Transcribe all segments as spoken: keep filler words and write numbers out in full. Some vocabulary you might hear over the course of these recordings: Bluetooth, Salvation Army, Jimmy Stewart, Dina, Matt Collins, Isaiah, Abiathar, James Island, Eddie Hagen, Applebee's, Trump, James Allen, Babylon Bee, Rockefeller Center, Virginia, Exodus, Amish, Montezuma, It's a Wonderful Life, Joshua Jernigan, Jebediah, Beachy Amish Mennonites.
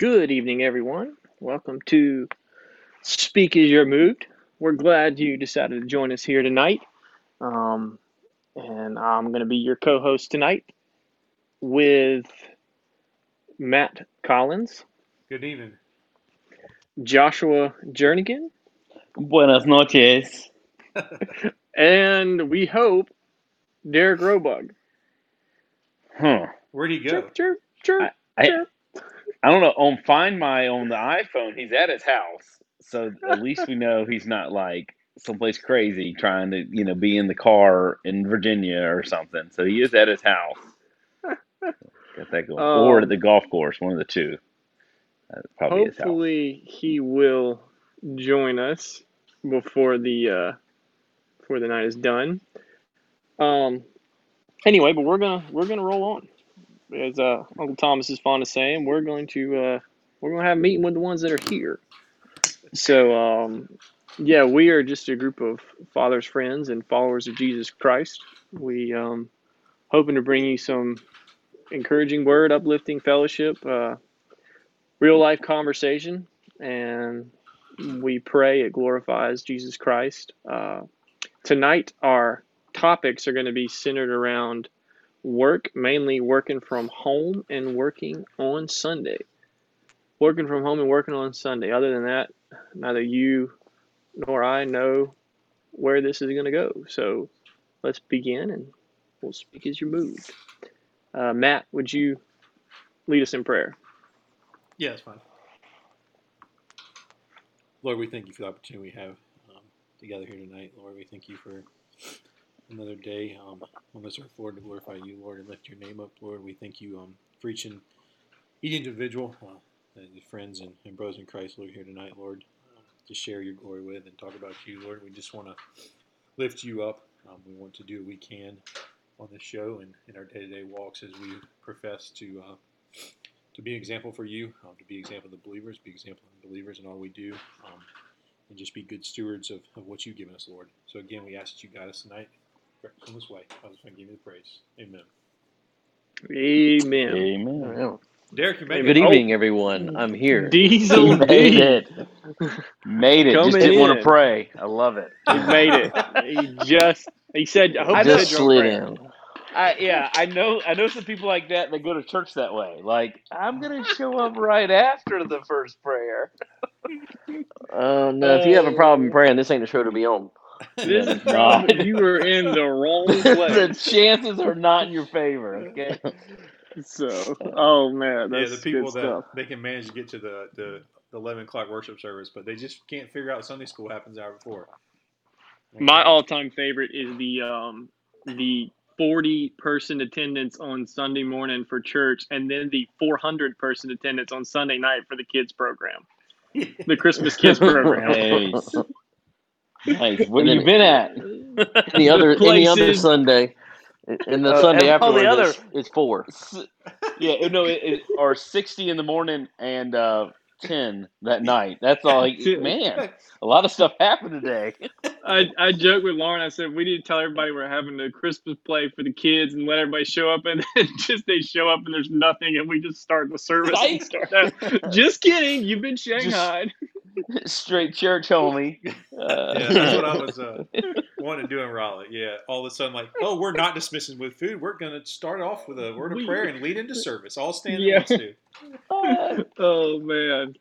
Good evening, everyone. Welcome to Speak As You're Moved. We're glad you decided to join us here tonight. Um, and I'm going to be your co-host tonight with Matt Collins. Good evening. Joshua Jernigan. Buenas noches. And we hope Derek Roebuck. Huh. Where'd he go? Chirp, chirp, chirp, I, I, chirp. I don't know. On Find My on the iPhone, he's at his house, so at least we know he's not like someplace crazy trying to, you know, be in the car in Virginia or something. So he is at his house. Got that going, um, or at the golf course, one of the two. That's probably his house. Hopefully, he will join us before the uh, before the night is done. Um. Anyway, but we're gonna we're gonna roll on. As uh, Uncle Thomas is fond of saying, we're going to uh, we're going to have a meeting with the ones that are here. So, um, yeah, we are just a group of Father's friends and followers of Jesus Christ. We um, hoping to bring you some encouraging word, uplifting fellowship, uh, real life conversation, and we pray it glorifies Jesus Christ. Uh, tonight, our topics are going to be centered around work, mainly working from home and working on Sunday. Working from home and working on Sunday. Other than that, neither you nor I know where this is going to go. So let's begin and we'll speak as you're moved. Uh, Matt, would you lead us in prayer? Yeah, that's fine. Lord, we thank you for the opportunity we have um, together here tonight. Lord, we thank you for another day um, on this earth, Lord, to glorify you, Lord, and lift your name up, Lord. We thank you um, for each, and, each individual, uh, and friends and, and brothers in Christ, Lord, here tonight, Lord, uh, to share your glory with and talk about you, Lord. We just want to lift you up. Um, we want to do what we can on this show and in our day-to-day walks as we profess to uh, to be an example for you, um, to be an example of the believers, be an example of the believers in all we do. Um, and just be good stewards of, of what you've given us, Lord. So, again, we ask that you guide us tonight. Come this way. I was going to give you the praise. Amen. Amen. Amen. Derek, you made Good it. evening, oh. everyone. I'm here. Diesel he made it. Made it. Coming just didn't in. want to pray. I love it. He made it. He just. He said. I hope I just slid in. I, yeah, I know. I know some people like that that go to church that way. Like, I'm going to show up right after the first prayer. Oh uh, no! Hey. If you have a problem praying, this ain't a show to be on. This is probably, you were in the wrong place. The chances are not in your favor. Okay. So, oh man, that's yeah, the people good that stuff. They can manage to get to the, the the eleven o'clock worship service, but they just can't figure out Sunday school happens hour before. Okay. My all-time favorite is the um the forty person attendance on Sunday morning for church, and then the four hundred person attendance on Sunday night for the kids program, the Christmas kids program. Nice. Nice. Where have you been at? Any other any other Sunday? And the uh, Sunday afterwards, the other, it's four. Yeah, no, it, it, or sixty in the morning and uh, ten that night. That's all. Like, man, a lot of stuff happened today. I I joked with Lauren. I said we need to tell everybody we're having a Christmas play for the kids and let everybody show up. And then just they show up and there's nothing, and we just start the service. And start out. Just kidding. You've been shanghaied. Just, straight church, homie. Uh, yeah, that's what I was uh, wanting to do in Raleigh. Yeah, all of a sudden, like, oh, we're not dismissing with food. We're going to start off with a word of prayer and lead into service. All stand yeah. in uh, Oh, man.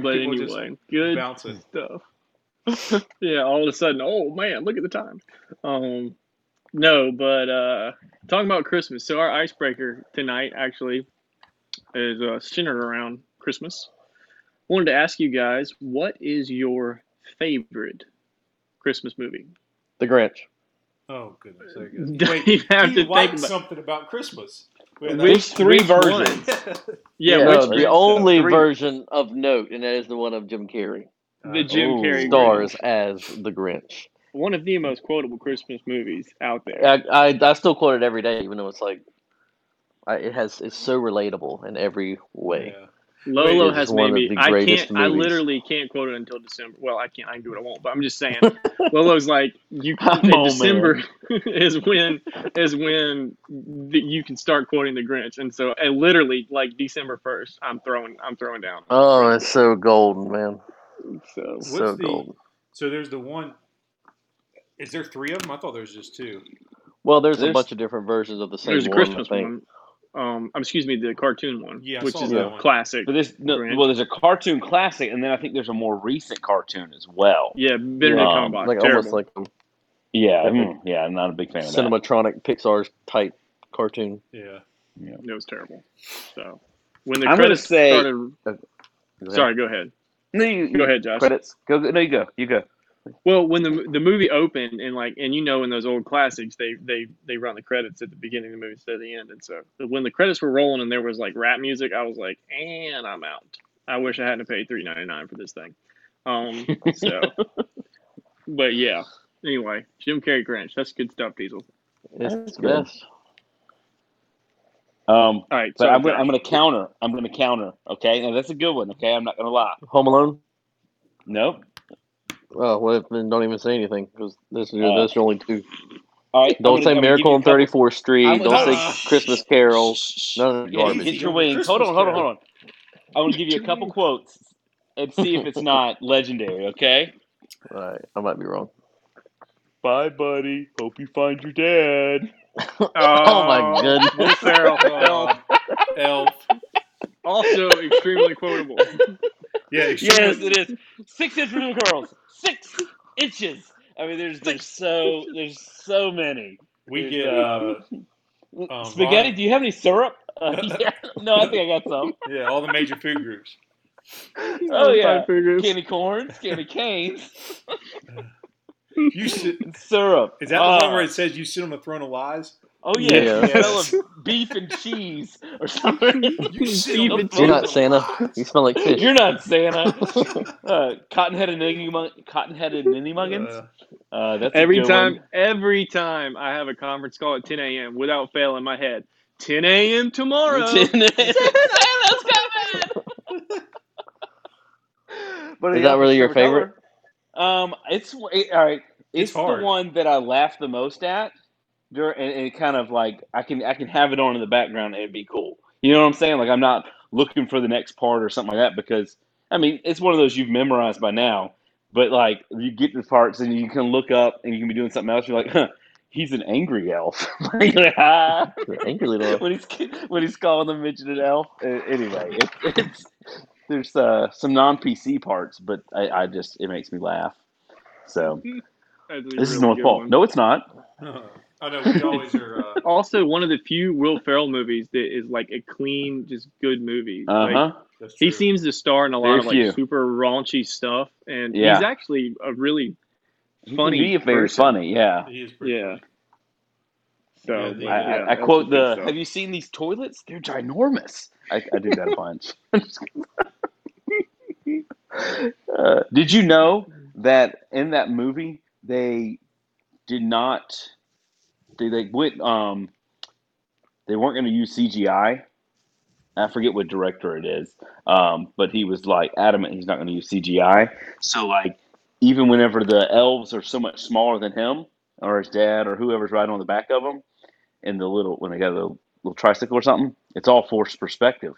But anyway, good bouncing. stuff. Yeah, all of a sudden, oh, man, look at the time. Um, no, but uh, talking about Christmas. So our icebreaker tonight, actually, is uh, centered around Christmas. Wanted to ask you guys, what is your favorite Christmas movie? The Grinch. Oh goodness! There you go. Wait, you have to think about something about Christmas. Wait, which three which versions? yeah, yeah, which no, the only three. version of note, and that is the one of Jim Carrey. Uh, the Jim ooh, Carrey stars Grinch. as the Grinch. One of the most quotable Christmas movies out there. I I, I still quote it every day, even though it's like I, it has it's so relatable in every way. Yeah. Lolo has made me. I can't. Movies. I literally can't quote it until December. Well, I can't. I can do what I want, but I'm just saying. Lolo's like you. Oh, December is when is when the, you can start quoting the Grinch, and so and literally like December first, I'm throwing. I'm throwing down. Oh, that's so golden, man. So what's so the, golden. So there's the one. Is there three of them? I thought there was just two. Well, there's, there's a bunch of different versions of the same. There's a Christmas one, I think. One. Um, excuse me, the cartoon one, yeah, which is a one. classic. But this, no, well, there's a cartoon classic, and then I think there's a more recent cartoon as well. Yeah, Benedict um, Cumberbatch, like terrible. almost like, yeah, mm, yeah, I'm not a big fan of that. Cinematronic Pixar type cartoon. Yeah, yeah, it was terrible. So when the I'm credits say, started, okay, go sorry, go ahead. No, you, you go ahead, Josh. Credits. Go. No, you go. You go. Well, when the the movie opened and like and you know in those old classics they, they, they run the credits at the beginning of the movie instead of the end, and so when the credits were rolling and there was like rap music, I was like, and I'm out. I wish I hadn't paid three ninety-nine for this thing. Um, so, but yeah. Anyway, Jim Carrey Grinch, that's good stuff, Diesel. That's good. Um, All right, but I'm gonna, I'm gonna counter. I'm gonna counter. Okay, now that's a good one. Okay, I'm not gonna lie. Home Alone. Nope. Oh, well, then don't even say anything because this is uh, those are only two. All right, don't say Miracle on thirty-fourth Street. I'm, don't uh, say Christmas Carol. None of yeah, Get your wings. Hold on, hold on, hold on. I want to give you a couple quotes and see if it's not legendary. Okay. All right, I might be wrong. Bye, buddy. Hope you find your dad. oh, oh my goodness, Will Ferrell, elf, elf, also extremely quotable. Yeah, yes, it is. Six inch little girls. Six inches. I mean, there's there's so there's so many. We there's, get uh, um, spaghetti. Vine. Do you have any syrup? Uh, yeah. No, I think I got some. Yeah, all the major food groups. Oh yeah, groups. Candy corns, candy canes. You sit syrup. Is that uh, the one where it says you sit on a throne of lies? Oh yeah, yeah. Yes. You smell of beef and cheese or something. You smell beef and You're not Santa. You smell like fish. You're not Santa. uh, cotton-headed ninny, cotton-headed ninny muggins. Uh, that's every a good time. One. Every time I have a conference call at ten a.m. without fail in my head, ten a.m. tomorrow. ten a.m. Santa's coming. But is that really your favorite? Um, it's it, all right. It's, it's the one that I laugh the most at. And it kind of like I can I can have it on in the background and it'd be cool. You know what I'm saying? Like I'm not looking for the next part or something like that because I mean it's one of those you've memorized by now. But like you get the parts and you can look up and you can be doing something else. You're like, huh, he's an angry elf. Like, ah. Angry little elf. When he's when he's calling the midget an elf. Anyway, it, it's there's uh, some non-P C parts, but I, I just it makes me laugh. So this really is no fault. One. No, it's not. Uh-huh. Oh, no, we always are, uh... Also, one of the few Will Ferrell movies that is like a clean, just good movie. Uh-huh. Like, he seems to star in a lot Very of like few. super raunchy stuff, and yeah. he's actually a really funny. He can be very funny, yeah. He is pretty yeah. So yeah, the, I, I, yeah, I quote the. Have you seen these toilets? They're ginormous. I, I do that a bunch. uh, did you know that in that movie they did not. They they went um they weren't going to use C G I. I forget what director it is, um, but he was like adamant he's not going to use C G I. So like even whenever the elves are so much smaller than him or his dad or whoever's riding on the back of him, and the little when they got a little, little tricycle or something, it's all forced perspective.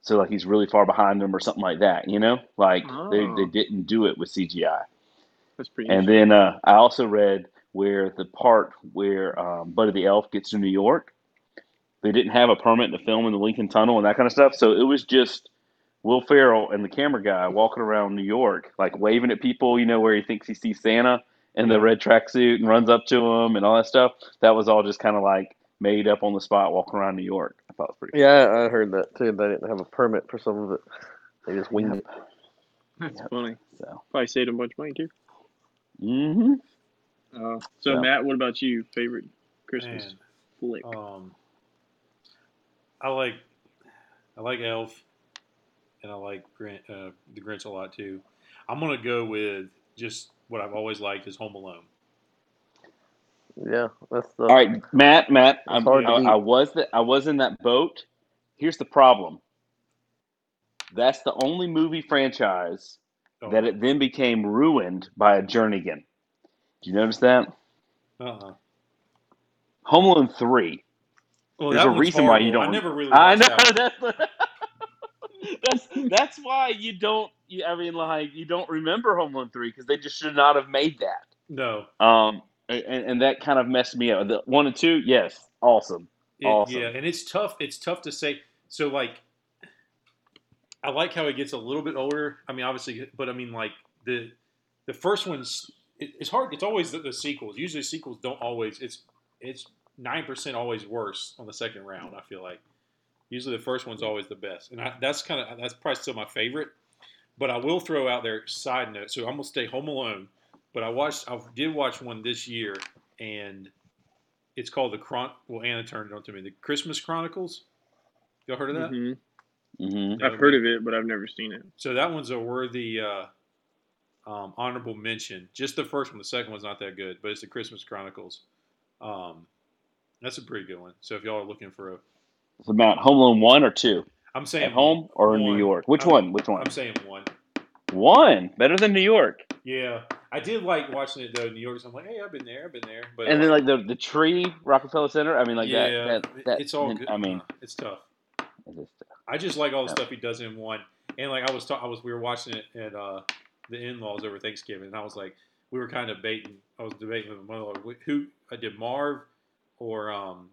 So like he's really far behind them or something like that, you know? Like oh. they they didn't do it with C G I. That's pretty. And then uh, I also read. Where the part where um, Buddy the Elf gets to New York, they didn't have a permit to film in the Lincoln Tunnel and that kind of stuff. So it was just Will Ferrell and the camera guy walking around New York, like waving at people, you know, where he thinks he sees Santa in the red tracksuit and runs up to him and all that stuff. That was all just kind of like made up on the spot walking around New York. I thought it was pretty Yeah, cool. I heard that too. They didn't have a permit for some of it. They just winged it. That's yep. funny. So. Probably saved a bunch of money too. Mm-hmm. Uh, so, yeah. Matt, what about you? Favorite Christmas Man. flick? Um, I like I like Elf, and I like Grinch, uh, the Grinch a lot, too. I'm going to go with just what I've always liked is Home Alone. Yeah. That's the, All right, Matt, Matt, I'm, I, I, was the, I was in that boat. Here's the problem. That's the only movie franchise oh. that it then became ruined by a Jernigan. Do you notice that? Uh-huh. Home Alone three. Well, there's a reason horrible. why you don't. I never really. I know that. that's that's why you don't. You, I mean, like you don't remember Home Alone three because they just should not have made that. No. Um, and, and that kind of messed me up. The one and two, yes, awesome, it, awesome. Yeah, and it's tough. It's tough to say. So, like, I like how it gets a little bit older. I mean, obviously, but I mean, like the the first one's. It, it's hard. It's always the, the sequels. Usually, sequels don't always. It's it's. nine percent always worse on the second round, I feel like. Usually the first one's always the best. And I, that's kind of that's probably still my favorite. But I will throw out there side note. So I'm going to stay Home Alone. But I watched, I did watch one this year, and it's called the Chron. Well, Anna turned it on to me. The Christmas Chronicles. Y'all heard of that? Mm-hmm. Mm-hmm. I've heard of it, but I've never seen it. So that one's a worthy uh, um, honorable mention. Just the first one. The second one's not that good, but it's the Christmas Chronicles. Um That's a pretty good one. So if y'all are looking for a... It's about Home Alone one or two? I'm saying... At home or one. in New York? Which I'm, one? Which one? I'm saying one. One? Better than New York. Yeah. I did like watching it, though, New York. So I'm like, hey, I've been there. I've been there. But And then, like, the the tree, Rockefeller Center. I mean, like, yeah, that, that, that... It's all good. I mean... It's tough. It is tough. I just like all the yeah. stuff he does in one. And, like, I was... Ta- I was we were watching it at uh, the in-laws over Thanksgiving, and I was like... We were kind of debating... I was debating with my mother. Like, who... I did Marv... Or um,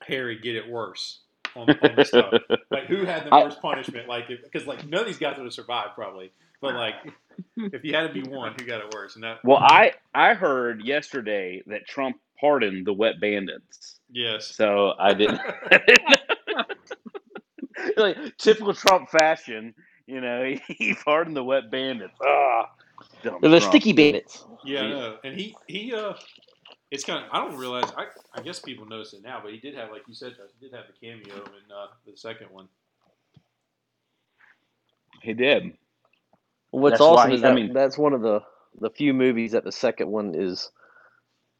Harry get it worse on, on the stuff. Like who had the worst I, punishment? Like because like none of these guys would have survived probably. But like if you had to be one, who got it worse? And that, well, I I heard yesterday that Trump pardoned the wet bandits. Yes. So I didn't. Like typical Trump fashion, you know, he pardoned the wet bandits. Ah, dumb the Trump. Sticky bandits. Yeah, I know. And he he uh. It's kind of, I don't realize, I, I guess people notice it now, but he did have, like you said, Josh, he did have a cameo in uh, the second one. He did. What's that's awesome he, is that, I mean, that's one of the, the few movies that the second one is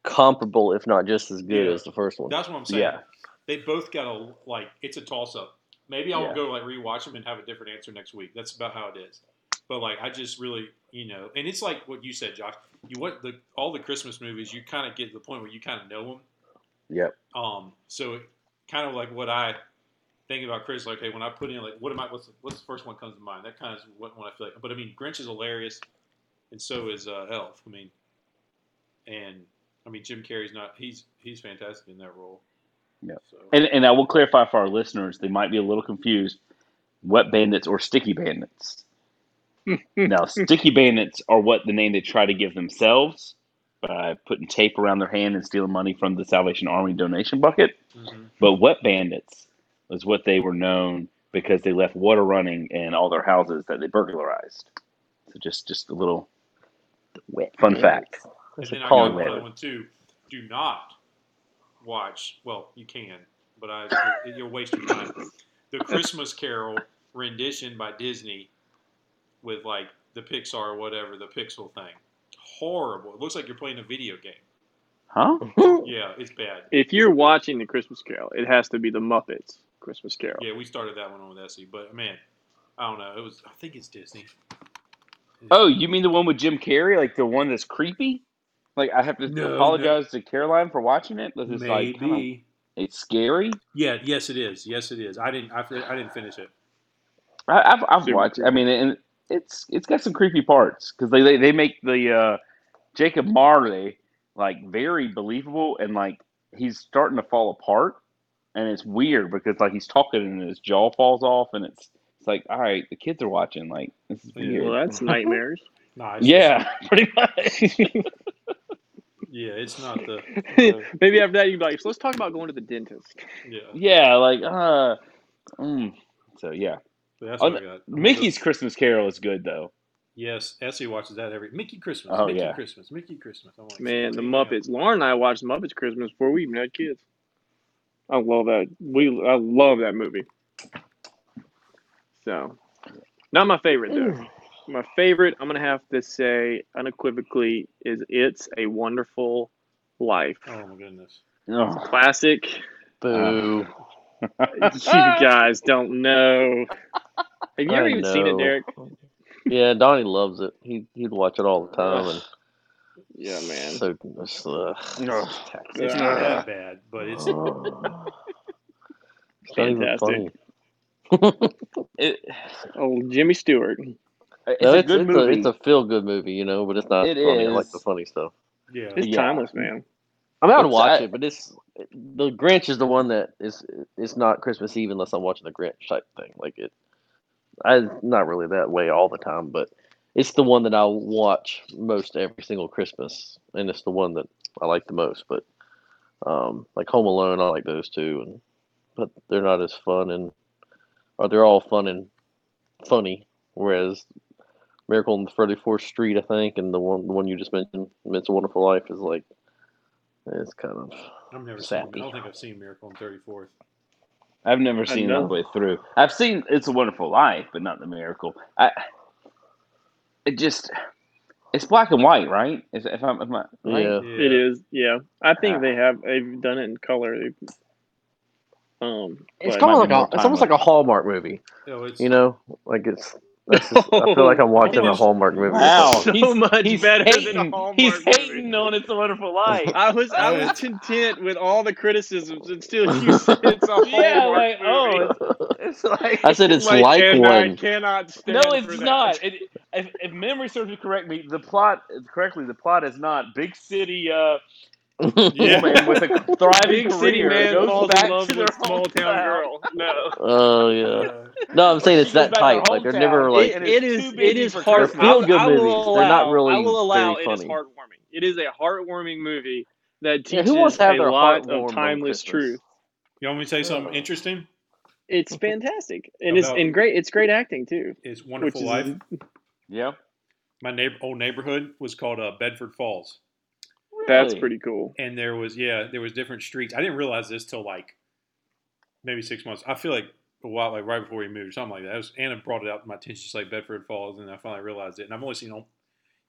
comparable, if not just as good yeah. as the first one. That's what I'm saying. Yeah. They both got a, like, it's a toss-up. Maybe I'll yeah. go, like, rewatch them and have a different answer next week. That's about how it is. But, like, I just really, you know, and it's like what you said, Josh. You want the all the Christmas movies, you kind of get to the point where you kind of know them. Yep. Um. So, kind of like what I think about Chris, like, hey, when I put in, like, what am I, what's, what's the first one that comes to mind? That kind of is what one I feel like. But, I mean, Grinch is hilarious, and so is uh, Elf. I mean, and, I mean, Jim Carrey's not, he's he's fantastic in that role. Yeah. So. And, and I will clarify for our listeners, they might be a little confused, wet bandits or sticky bandits. Now, sticky bandits are what the name they try to give themselves by putting tape around their hand and stealing money from the Salvation Army donation bucket. Mm-hmm. But wet bandits was what they were known because they left water running in all their houses that they burglarized. So just, just a little wet fun fact. And then I got another one too. Do not watch. Well, you can, but I, you're wasting time. The Christmas Carol rendition by Disney. With like the Pixar or whatever, the pixel thing. Horrible. It looks like you're playing a video game. Huh? Yeah, it's bad. If you're watching the Christmas Carol, it has to be the Muppets Christmas Carol. Yeah, we started that one on with Essie, but man, I don't know. It was. I think it's Disney. Oh, you mean the one with Jim Carrey? Like the one that's creepy? Like I have to no, apologize no. to Caroline for watching it? It's Maybe. Like, it's scary? Yeah, yes it is. Yes it is. I didn't I, I didn't finish it. I, I've, I've watched I mean and It's it's got some creepy parts because they, they they make the uh, Jacob Marley like very believable and like he's starting to fall apart and it's weird because like he's talking and his jaw falls off and it's it's like all right the kids are watching like this is weird. Well that's nightmares. Nah, yeah, just... pretty much. Yeah, it's not the. the... Maybe after that you'd be like so let's talk about going to the dentist. Yeah. Yeah, like uh, mm. so yeah. That's what oh, I got. Mickey's Christmas Carol is good though. Yes, Essie watches that every Mickey Christmas, oh, Mickey yeah. Christmas, Mickey Christmas. I'm like, man, the Muppets. Lauren and I watched Muppets Christmas before we even had kids. I love that. We I love that movie. So, not my favorite though. My favorite, I'm gonna have to say unequivocally, is It's a Wonderful Life. Oh my goodness! Oh. It's a classic. Boo. Um, you guys don't know. Have you ever even seen it, Derek? Yeah, Donnie loves it. He he'd watch it all the time. And yeah, man. So, uh, no, it's not that bad, but it's fantastic. It, oh, Jimmy Stewart. It's no, a it's, good it's movie. A, it's a feel-good movie, you know, but it's not it funny. Is. I like the funny stuff. Yeah, it's yeah. timeless, man. I'm out to watch I, it, but it's the Grinch is the one that is. It's not Christmas Eve unless I'm watching the Grinch type thing. Like it, I'm not really that way all the time, but it's the one that I watch most every single Christmas, and it's the one that I like the most. But um, like Home Alone, I like those two, and but they're not as fun, and or they're all fun and funny, whereas Miracle on thirty-fourth Street, I think, and the one the one you just mentioned, It's a Wonderful Life, is like it's kind of I've never sappy. Seen, I don't think I've seen Miracle on thirty-fourth. I've never seen it all the way through. I've seen It's a Wonderful Life, but not the Miracle. I it just it's black and white, right? Is if I'm, if I'm right? yeah. yeah, it is. Yeah, I think uh, they have they've done it in color. They've, Um, it's kind of like a, it's almost like a Hallmark movie. No, you know, like it's. That's just, I feel like I'm watching was, a Hallmark movie. Wow, so he's, much he's better hating, than a Hallmark he's movie. He's hating on It's a Wonderful Life. I was I was content with all the criticisms until you said it's a Hallmark yeah, like, movie. Oh, it's, it's like I said it's like, like and one. I cannot stand no, it's for that. Not. It, if, if memory serves me correctly, the plot correctly the plot is not big city. Uh, Yeah, man, with a thriving city man goes back to their small town girl. No. Oh yeah. No, I'm saying it's that tight. Like they're never like it, it is. It is heart. Feel good movies. Allow, they're not really. I will allow. It funny. Is heartwarming. It is a heartwarming movie that teaches yeah, to have a lot of timeless truth. You want me to say something oh. interesting? It's fantastic, and About, it's and great. It's great acting too. It's Wonderful Life. Is, yeah. My neighbor, old neighborhood was called uh, Bedford Falls. That's pretty cool. And there was, yeah, there was different streets. I didn't realize this till like maybe six months. I feel like a while, like right before we moved or something like that. I was, Anna brought it out to my attention, just like Bedford Falls, and I finally realized it. And I've only seen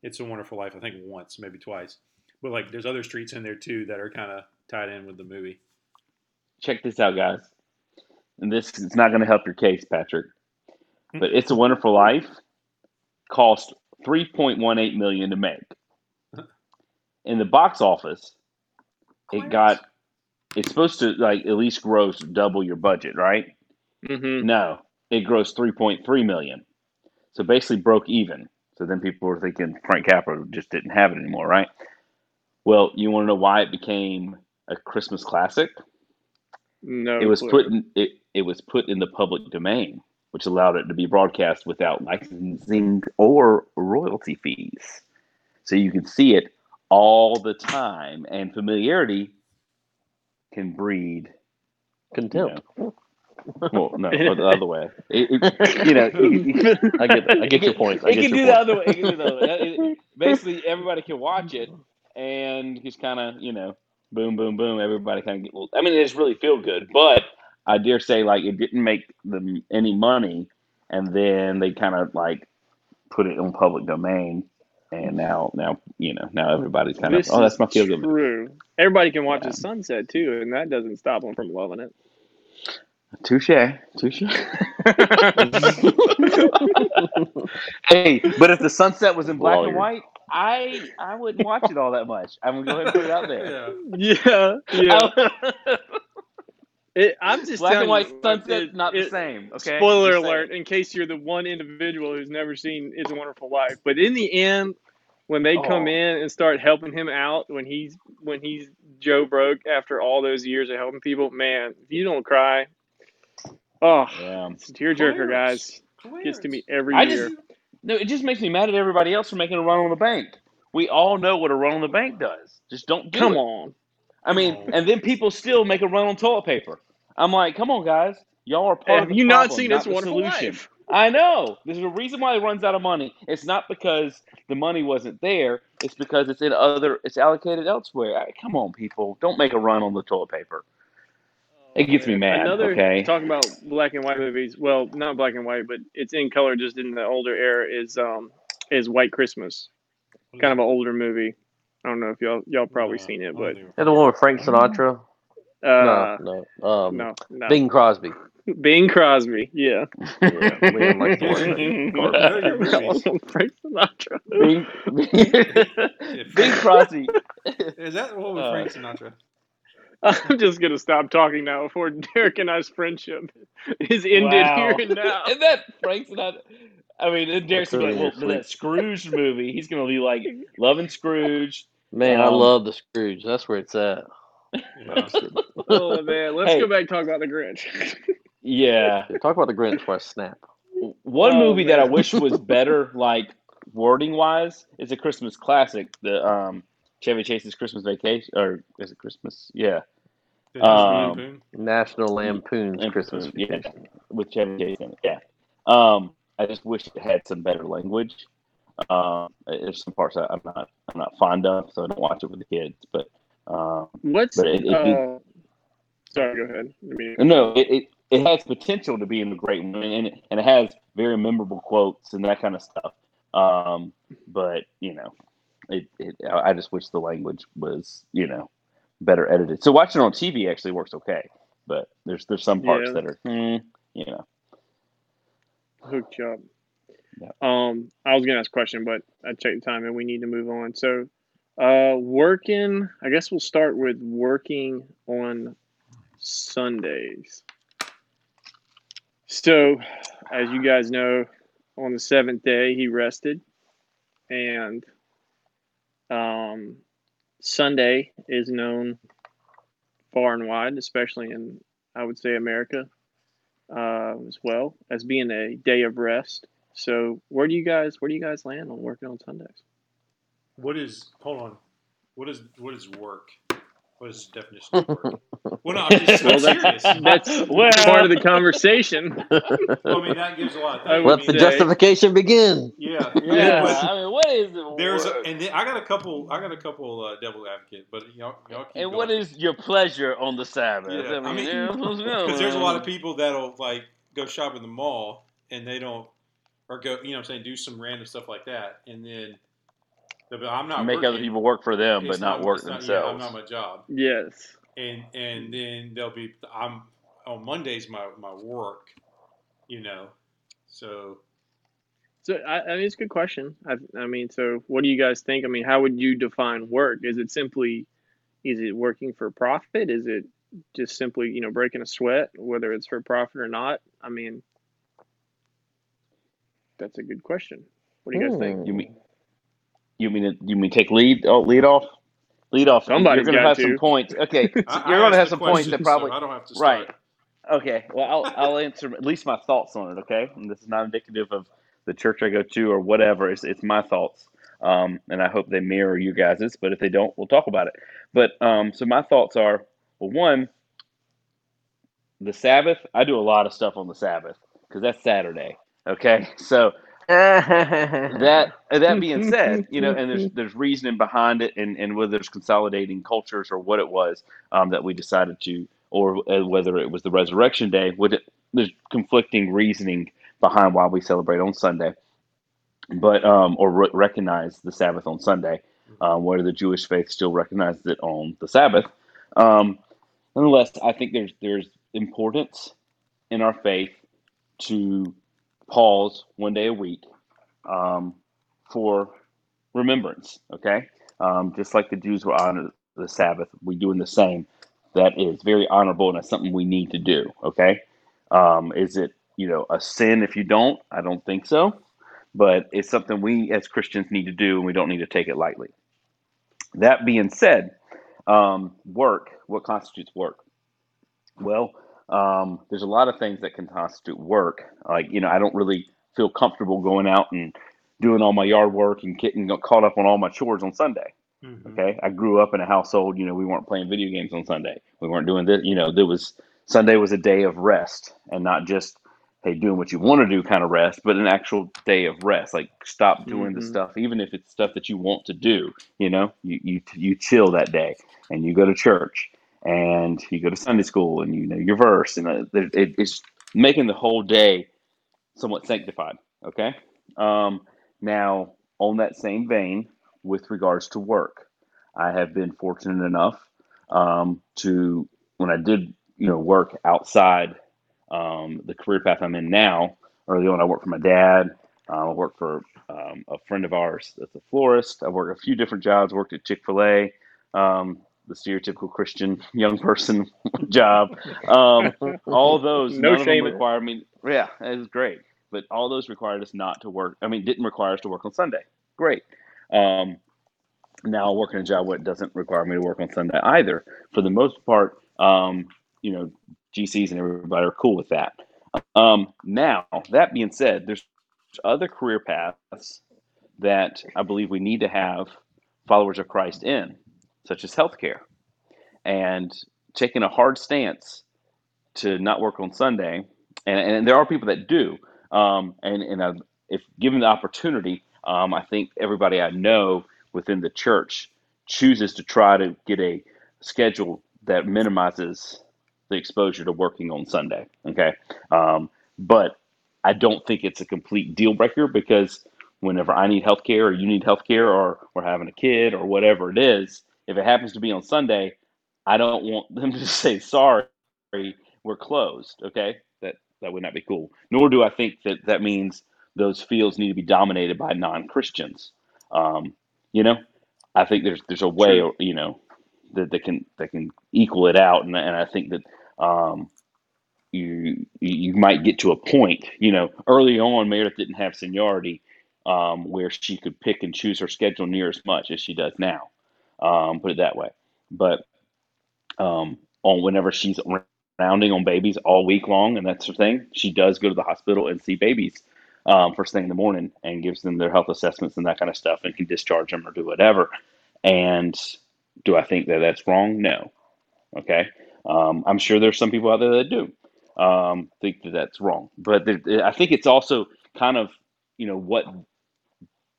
It's a Wonderful Life, I think once, maybe twice. But like there's other streets in there too that are kind of tied in with the movie. Check this out, guys. And this is not going to help your case, Patrick. Mm-hmm. But It's a Wonderful Life cost three point one eight million dollars to make. In the box office, it got, it's supposed to like at least gross double your budget, right? Mm-hmm. No, it grossed three point three million dollars. So basically broke even. So then people were thinking Frank Capra just didn't have it anymore, right? Well, you want to know why it became a Christmas classic? No. It was clear. put in, it, it was put in the public domain, which allowed it to be broadcast without licensing or royalty fees. So you can see it all the time, and familiarity can breed contempt. You know. Well, no, the other way. It, it, you know, it, it, I get, I get your point. I it, get can your point. It can do the other way. It, basically, everybody can watch it, and just kind of, you know, boom, boom, boom. Everybody kind of get. Well, I mean, it just really feel good, but I dare say, like, it didn't make them any money, and then they kind of like put it on public domain. And now, now you know. Now everybody's kind this of. Oh, that's my feel good. Everybody can watch yeah. the sunset too, and that doesn't stop them from loving it. Touche, touche. Hey, but if the sunset was in black Lawyer. and white, I I wouldn't watch it all that much. I'm gonna go ahead and put it out there. Yeah, yeah. yeah. It, I'm just black telling and white you, sunset's not it, the same. Okay. Spoiler alert! In case you're the one individual who's never seen "It's a Wonderful Life," but in the end, when they oh. come in and start helping him out, when he's when he's Joe broke after all those years of helping people, man, if you don't cry, oh, yeah. it's a tearjerker, guys. It gets to me every I year. Just, no, it just makes me mad at everybody else for making a run on the bank. We all know what a run on the bank does. Just don't do come it. on. I mean, oh. and then people still make a run on toilet paper. I'm like, come on, guys. Y'all are part Have of the you problem, not seen not this one solution. Life. I know. There's a reason why it runs out of money. It's not because the money wasn't there. It's because it's in other. It's allocated elsewhere. I, come on, people. Don't make a run on the toilet paper. It gets me mad. Another, okay. Talking about black and white movies. Well, not black and white, but it's in color. Just in the older era is um is White Christmas. Kind of an older movie. I don't know if y'all y'all probably yeah, seen it, but and the one with Frank Sinatra. Uh, no, no, um, no, no. Bing Crosby. Bing Crosby, yeah. yeah Liam, like, Frank Sinatra. Bing, Bing, Bing Crosby. Is that what was uh, Frank Sinatra? I'm just going to stop talking now before Derek and I's friendship is ended wow. here and now. And that Frank Sinatra, I mean, and Derek's going to look for that Scrooge movie. He's going to be like, loving Scrooge. Man, um, I love the Scrooge. That's where it's at. No, oh man, let's hey. go back and talk about the Grinch. yeah. Talk about the Grinch before I snap. One oh, movie man. that I wish was better, like wording wise, is a Christmas classic. The um, Chevy Chase's Christmas Vacation, or is it Christmas? Yeah. Um, National Lampoon's Lampoon, Christmas Vacation. Yeah, with Chevy Chase in it. Yeah. Um, I just wish it had some better language. Um, there's some parts I'm not I'm not fond of, so I don't watch it with the kids, but Um, What's but it, it, uh, it, sorry? Go ahead. I mean, no, it, it it has potential to be a great one, and it, and it has very memorable quotes and that kind of stuff. Um, but you know, it, it I just wish the language was you know better edited. So watching it on T V actually works okay, but there's there's some parts yeah. that are mm, you know hooked up. Yeah. Um, I was gonna ask a question, but I checked the time and we need to move on. So. Uh, working, I guess we'll start with working on Sundays. So, as you guys know, on the seventh day, he rested. And um, Sunday is known far and wide, especially in, I would say, America uh, as well, as being a day of rest. So, where do you guys, where do you guys land on working on Sundays? What is, hold on, what is what is work? What is the definition of work? Well, no, I'm just well, serious. That's, that's well, part of the conversation. Well, I mean, that gives a lot. Of Let the say. justification begin. Yeah. Yeah. yeah. But I mean, what is it? There's work? A, and then I got a couple, I got a couple uh, devil advocate, but y'all, y'all keep And going. What is your pleasure on the Sabbath? Yeah. I mean, because I mean, there's a lot of people that'll, like, go shop in the mall, and they don't, or go, you know what I'm saying, do some random stuff like that, and then I'm not make working. Other people work for them, it's but not, not work themselves. Not, yeah, I'm not my job. Yes, and and then they'll be. I'm on Mondays. My, my work, you know. So, so I, I mean, it's a good question. I, I mean, so what do you guys think? I mean, how would you define work? Is it simply, is it working for profit? Is it just simply you know breaking a sweat, whether it's for profit or not? I mean, that's a good question. What do you guys hmm. think? You mean? You mean to, you mean take lead? Oh, lead off, lead off. Somebody's you're gonna have to. some points. Okay, so I, you're I gonna have some points that probably. So I don't have to start. Right. Okay. Well, I'll I'll answer at least my thoughts on it. Okay, and this is not indicative of the church I go to or whatever. It's it's my thoughts, um, and I hope they mirror you guys's. But if they don't, we'll talk about it. But um, so my thoughts are: well, one, the Sabbath. I do a lot of stuff on the Sabbath because that's Saturday. Okay, so. that that being said, you know, and there's there's reasoning behind it, and, and whether it's consolidating cultures or what it was um, that we decided to, or whether it was the Resurrection Day, would it, there's conflicting reasoning behind why we celebrate on Sunday, but um, or re- recognize the Sabbath on Sunday, um, where the Jewish faith still recognizes it on the Sabbath. Um, nonetheless, I think there's there's importance in our faith to pause one day a week um, for remembrance, okay? Um, just like the Jews were honored the Sabbath, we're doing the same. That is very honorable, and that's something we need to do, okay? Um, is it, you know, a sin if you don't? I don't think so. But it's something we as Christians need to do, and we don't need to take it lightly. That being said, um, work, what constitutes work? Well, Um, there's a lot of things that can constitute work. Like, you know, I don't really feel comfortable going out and doing all my yard work and getting caught up on all my chores on Sunday. Mm-hmm. Okay. I grew up in a household, you know, we weren't playing video games on Sunday. We weren't doing this, you know, there was Sunday was a day of rest and not just, hey, doing what you want to do kind of rest, but an actual day of rest. Like stop doing mm-hmm. the stuff, even if it's stuff that you want to do, you know, you, you, you chill that day and you go to church. And you go to Sunday school, and you know your verse, and it's making the whole day somewhat sanctified. Okay. Um, now, on that same vein, with regards to work, I have been fortunate enough um, to when I did, you know, work outside um, the career path I'm in now. Early on, I worked for my dad. Uh, I worked for um, a friend of ours that's a florist. I worked a few different jobs. Worked at Chick-fil-A, um, the stereotypical Christian young person job. Um, all those, no none shame of them required me. Yeah, it was great. But all those required us not to work. I mean, didn't require us to work on Sunday. Great. Um, now I work in a job where it doesn't require me to work on Sunday either. For the most part, um, you know, G Cs and everybody are cool with that. Um, now, that being said, there's other career paths that I believe we need to have followers of Christ in, such as healthcare, and taking a hard stance to not work on Sunday. And, and there are people that do. Um, and and I've, if given the opportunity, um, I think everybody I know within the church chooses to try to get a schedule that minimizes the exposure to working on Sunday. Okay. Um, but I don't think it's a complete deal breaker, because whenever I need healthcare or you need healthcare, or we're having a kid or whatever it is, if it happens to be on Sunday, I don't want them to say, sorry, we're closed. Okay. That, that would not be cool. Nor do I think that that means those fields need to be dominated by non-Christians. Um, you know, I think there's, there's a way, True. you know, that they can, they can equal it out. And, and I think that, um, you, you might get to a point, you know, early on Meredith didn't have seniority, um, where she could pick and choose her schedule near as much as she does now. Um, put it that way. But, um, on whenever she's rounding on babies all week long, and that's her thing, she does go to the hospital and see babies, um, first thing in the morning, and gives them their health assessments and that kind of stuff, and can discharge them or do whatever. And, do I think that that's wrong? No. Okay. Um, I'm sure there's some people out there that do um, think that that's wrong. But there, I think it's also kind of, you know, what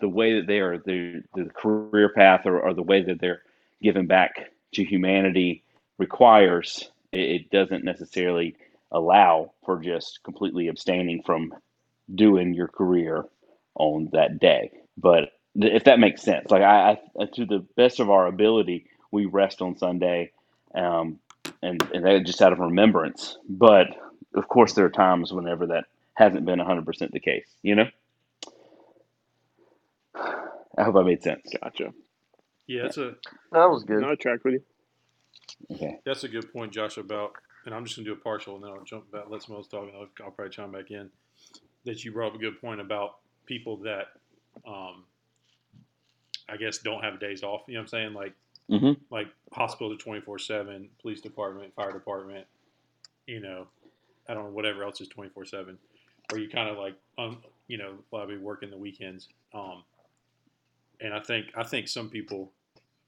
the way that they are, the, the career path or, or the way that they're giving back to humanity requires. It, it doesn't necessarily allow for just completely abstaining from doing your career on that day. But if that makes sense, like I, I, to the best of our ability, we rest on Sunday, um, and, and that just out of remembrance. But of course, there are times whenever that hasn't been one hundred percent the case, you know? I hope I made sense. Gotcha. Yeah, that's a, that was good. No, I tracked with you. Okay. That's a good point, Josh, about, and I'm just going to do a partial and then I'll jump back, let someone else talk, and I'll, I'll probably chime back in, that you brought up a good point about people that, um, I guess don't have days off. You know what I'm saying? Like, mm-hmm. like hospitals are twenty-four seven, police department, fire department, you know, I don't know, whatever else is twenty-four seven, or you kind of like, um, you know, probably working the weekends. Um, and I think, I think some people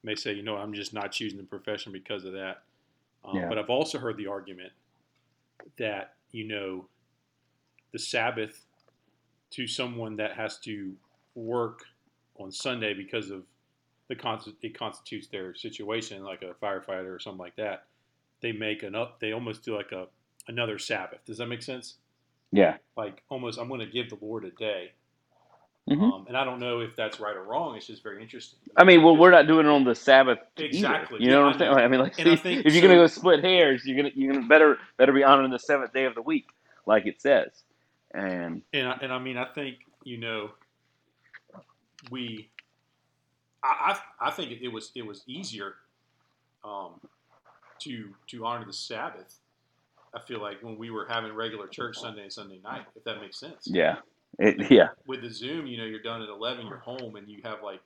may say, you know, I'm just not choosing the profession because of that. Um, yeah. But I've also heard the argument that, you know, the Sabbath to someone that has to work on Sunday because of the con- it constitutes their situation, like a firefighter or something like that. They make an up. They almost do like a another Sabbath. Does that make sense? Yeah. Like almost, I'm going to give the Lord a day. Mm-hmm. Um, and I don't know if that's right or wrong. It's just very interesting. I mean, well, we're not doing it on the Sabbath. Exactly. Either. You know yeah, what I'm saying? I mean, like, see, I think, if you're so, going to go split hairs, you're going to you're going to better better be honoring the seventh day of the week, like it says. And and I, and I mean, I think you know. We, I, I think it was it was easier, um, to to honor the Sabbath. I feel like when we were having regular church Sunday and Sunday night, if that makes sense. Yeah, it, yeah. With the Zoom, you know, you're done at eleven, you're home, and you have like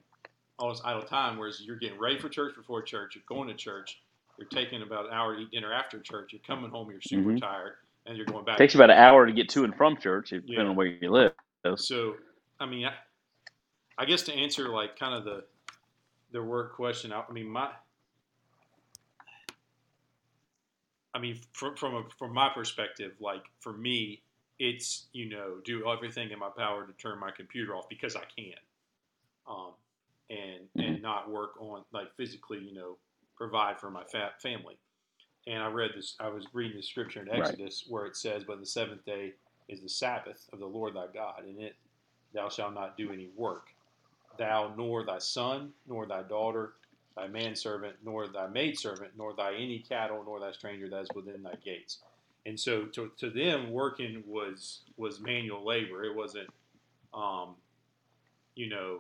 all this idle time. Whereas you're getting ready for church before church, you're going to church, you're taking about an hour to eat dinner after church, you're coming home, you're super mm-hmm. tired, and you're going back. It takes you about an hour to get to and from church, depending yeah. on where you live. So, so I mean. I, I guess to answer like kind of the the work question, I, I mean my, I mean from from a, from my perspective, like for me, it's you know do everything in my power to turn my computer off because I can, um, and and not work on like physically you know provide for my fa- family. And I read this, I was reading the scripture in Exodus right. where it says, "But the seventh day is the Sabbath of the Lord thy God, and it thou shalt not do any work. Thou, nor thy son, nor thy daughter, thy manservant, nor thy maidservant, nor thy any cattle, nor thy stranger that is within thy gates." And so to, to them, working was was manual labor. It wasn't, um, you know,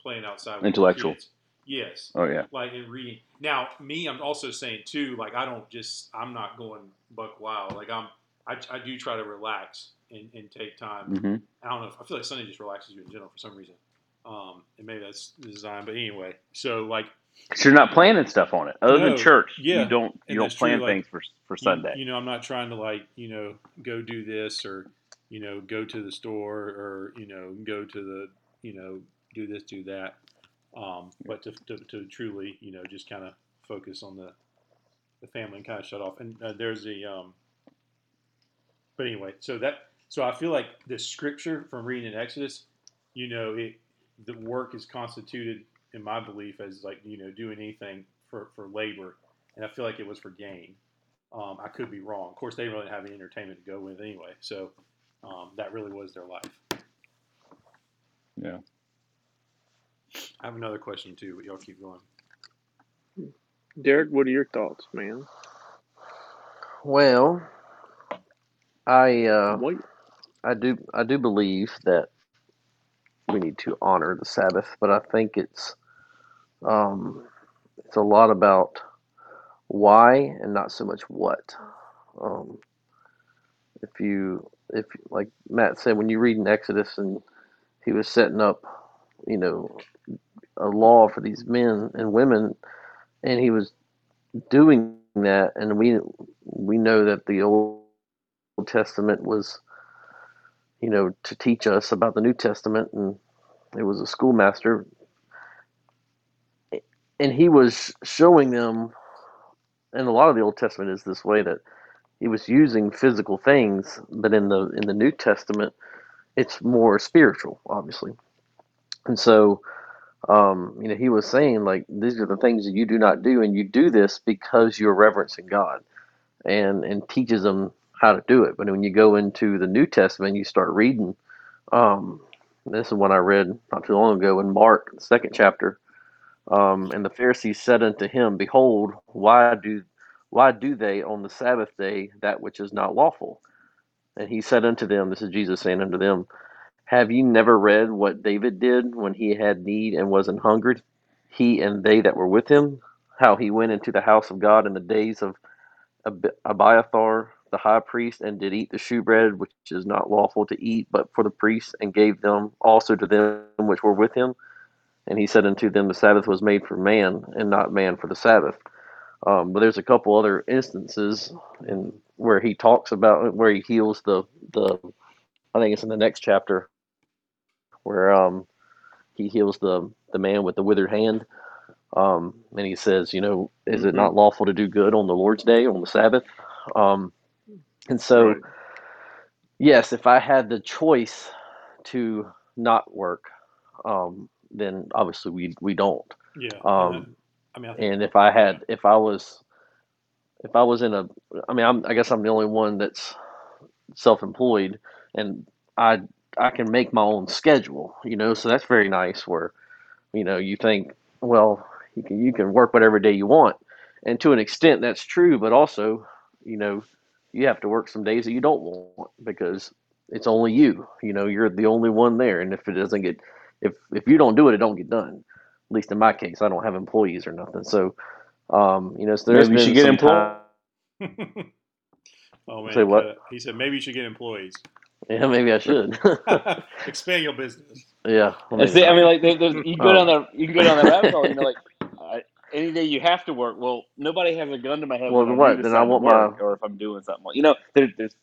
playing outside with intellectual kids. Yes. Oh yeah. Like in reading. Now, me, I'm also saying too, like I don't just, I'm not going buck wild. Like I'm, I, I do try to relax and, and take time. Mm-hmm. I don't know. If, I feel like Sunday just relaxes you in general for some reason. Um, and maybe that's design, but anyway. So like, because you're not planning stuff on it, other no, than church. Yeah, you don't you don't plan true, like, things for for Sunday. You, you know, I'm not trying to like you know go do this or you know go to the store or you know go to the you know do this do that. Um, but to, to to truly you know just kind of focus on the the family and kind of shut off. And uh, there's the um. But anyway, so that so I feel like the scripture from reading in Exodus, you know, it the work is constituted, in my belief, as like, you know, doing anything for, for labor. And I feel like it was for gain. Um, I could be wrong. Of course, they really didn't have any entertainment to go with anyway. So um, that really was their life. Yeah. I have another question too, but y'all keep going. Derek, what are your thoughts, man? Well, I, uh, what? I do, I do believe that we need to honor the Sabbath, but I think it's, Um, it's a lot about why and not so much what. Um, if you, if like Matt said, when you read in Exodus and he was setting up, you know, a law for these men and women, and he was doing that, and we we know that the Old Testament was, you know, to teach us about the New Testament, and it was a schoolmaster. And he was showing them, and a lot of the Old Testament is this way, that he was using physical things, but in the in the New Testament, it's more spiritual, obviously. And so, um, you know, he was saying, like, these are the things that you do not do, and you do this because you're reverencing God, and, and teaches them how to do it. But when you go into the New Testament, you start reading. Um, this is one I read not too long ago in Mark, the second chapter. Um, and the Pharisees said unto him, Behold, why do why do they on the Sabbath day that which is not lawful? And he said unto them, this is Jesus saying unto them, Have you never read what David did when he had need and was an hungered, he and they that were with him? How he went into the house of God in the days of Ab- Abiathar, the high priest, and did eat the shewbread, which is not lawful to eat, but for the priests, and gave them also to them which were with him. And he said unto them, The Sabbath was made for man, and not man for the Sabbath. Um, but there's a couple other instances in where he talks about where he heals the the. I think it's in the next chapter where um he heals the the man with the withered hand, um, and he says, you know, is mm-hmm. it not lawful to do good on the Lord's day, on the Sabbath? Um, And so, yes, if I had the choice to not work, um, then obviously we we don't. Yeah. Um, I mean, I think and if I had, if I was, if I was in a, I mean, I'm, I guess I'm the only one that's self-employed, and I I can make my own schedule, you know. So that's very nice. Where, you know, you think, well, you can you can work whatever day you want, and to an extent that's true, but also, you know, you have to work some days that you don't want because it's only you, you know, you're the only one there. And if it doesn't get, if, if you don't do it, it don't get done. At least in my case, I don't have employees or nothing. So, um, you know, so there's maybe you should get employees. Oh man. Say what? Uh, he said, maybe you should get employees. Yeah, maybe I should. Expand your business. Yeah. I, see, I mean, like there's, there's, you go down the, you can go down the rabbit hole, you know, like, I, any day you have to work. Well, nobody has a gun to my head. Well, right, then I want my, or if I'm doing something, like, you know, there, there's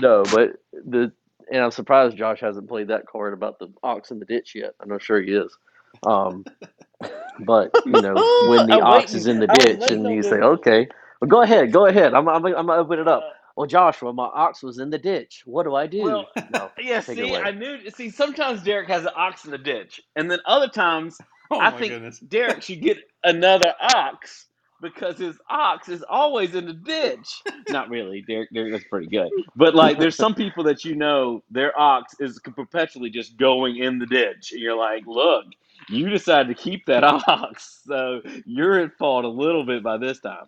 no. But the and I'm surprised Josh hasn't played that card about the ox in the ditch yet. I'm not sure he is. Um, but you know, when the ox is in the ditch, and you say, "Okay, well, go ahead, go ahead," I'm I'm I'm gonna open it up. Well, Joshua, my ox was in the ditch. What do I do? Well, no, yeah, see, I knew. See, sometimes Derek has an ox in the ditch, and then other times. Oh I think goodness. Derek should get another ox because his ox is always in the ditch. Not really, Derek. Derek, that's pretty good. But like, there's some people that you know their ox is perpetually just going in the ditch. And you're like, look, you decided to keep that ox, so you're at fault a little bit by this time.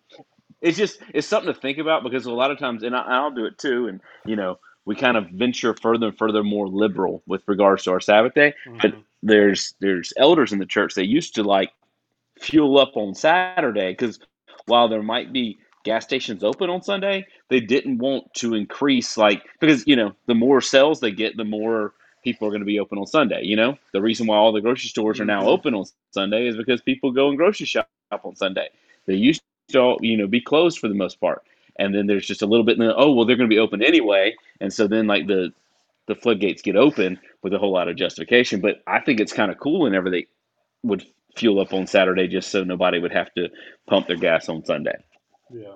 It's just, it's something to think about, because a lot of times, and I, I'll do it too, and, you know, we kind of venture further and further more liberal with regards to our Sabbath day. Mm-hmm. But there's there's elders in the church that used to, like, fuel up on Saturday, because while there might be gas stations open on Sunday, they didn't want to increase, like, because, you know, the more sales they get, the more people are going to be open on Sunday. You know, the reason why all the grocery stores are now open on Sunday is because people go and grocery shop on Sunday. They used to, you know, be closed for the most part. And then there's just a little bit, and then, oh, well, they're going to be open anyway. And so then, like, the, the floodgates get open with a whole lot of justification. But I think it's kind of cool whenever they would fuel up on Saturday just so nobody would have to pump their gas on Sunday. Yeah.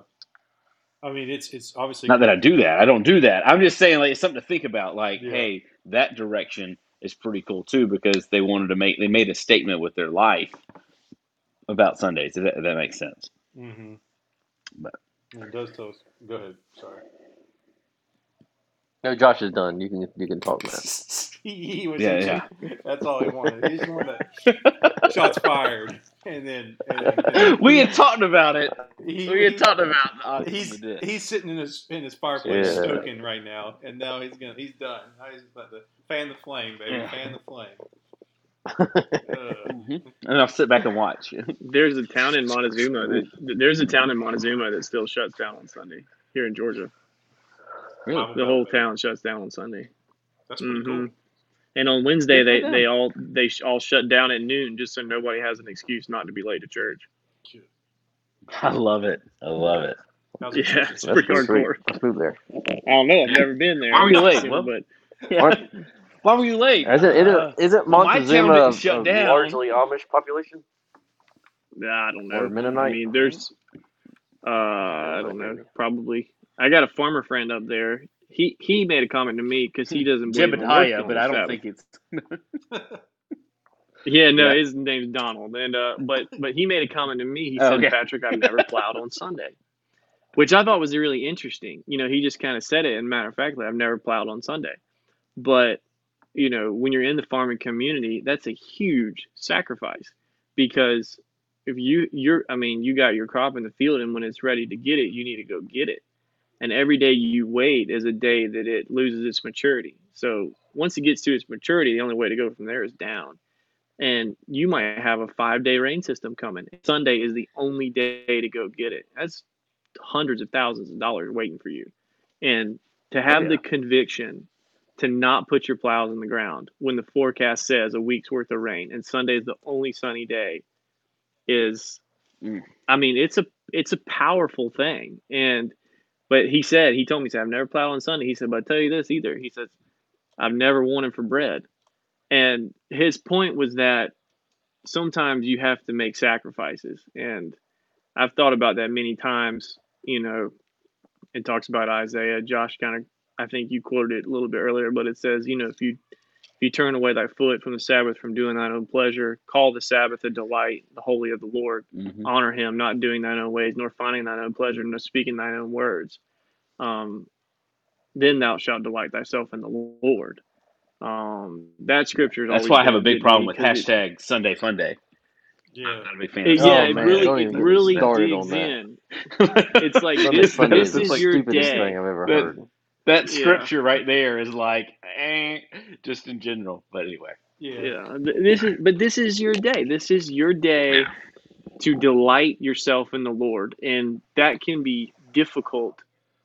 I mean, it's it's obviously... Not that I do that. I don't do that. I'm just saying, like, it's something to think about. Like, yeah. Hey, that direction is pretty cool, too, because they wanted to make... They made a statement with their life about Sundays. If that, if that makes sense. Mm-hmm. But... It does tell us. Go ahead. Sorry. No, Josh is done. You can you can talk about it. he was yeah, yeah. That's all he wanted. He just wanted to, shots fired, and then, and then, and then we had talked about it. He, we had he, talked about the he's he's sitting in his in his fireplace yeah. smoking right now, and now he's gonna he's done. Now he's about to fan the flame, baby. Yeah. Fan the flame. uh. mm-hmm. And I'll sit back and watch. There's a town in Montezuma. That, there's a town in Montezuma that still shuts down on Sunday here in Georgia. Really? The whole town shuts down on Sunday. That's pretty mm-hmm. cool. And on Wednesday, they, they all they all shut down at noon just so nobody has an excuse not to be late to church. I love it. I love it. Yeah, it's that's pretty hardcore. Let's move there. I don't know. I've never been there. Why were you late? Well, but yeah. Why were you late? Is it, is it, is it Montezuma uh, of, of largely Amish population? Nah, I don't know. Or Mennonite? I mean, there's, uh, I don't know, probably. I got a farmer friend up there. He he made a comment to me because he doesn't believe in Jebediah, but I don't think it's. yeah, no, yeah. His name's Donald, and uh, but but he made a comment to me. He oh, said, okay. "Patrick, I've never plowed on Sunday," which I thought was really interesting. You know, he just kind of said it. And matter of fact, I've never plowed on Sunday, but you know, when you're in the farming community, that's a huge sacrifice because if you you're, I mean, you got your crop in the field, and when it's ready to get it, you need to go get it. And every day you wait is a day that it loses its maturity. So once it gets to its maturity, the only way to go from there is down. And you might have a five-day rain system coming. Sunday is the only day to go get it. That's hundreds of thousands of dollars waiting for you. And to have yeah. the conviction to not put your plows in the ground when the forecast says a week's worth of rain and Sunday is the only sunny day is, mm. I mean, it's a it's a powerful thing. And But he said, he told me, he said, I've never plowed on Sunday. He said, but I tell you this either. He says, I've never wanted for bread. And his point was that sometimes you have to make sacrifices. And I've thought about that many times, you know, it talks about Isaiah. Josh kind of, I think you quoted it a little bit earlier, but it says, you know, if you, if you turn away thy foot from the Sabbath, from doing thine own pleasure, call the Sabbath a delight, the holy of the Lord, mm-hmm. honor him, not doing thine own ways, nor finding thine own pleasure, nor speaking thine own words. Um, then thou shalt delight thyself in the Lord. Um, that scripture is That's why I have a big problem with hashtag it, Sunday Fun Day. Yeah, I'm not a big fan it, of yeah, oh, it really, it really digs in. It's like, Sunday, this, Sunday, this is like your stupidest day. Thing I've ever but, heard. That scripture yeah. right there is like, eh, just in general. But anyway, yeah. yeah. This is, but this is your day. This is your day to delight yourself in the Lord, and that can be difficult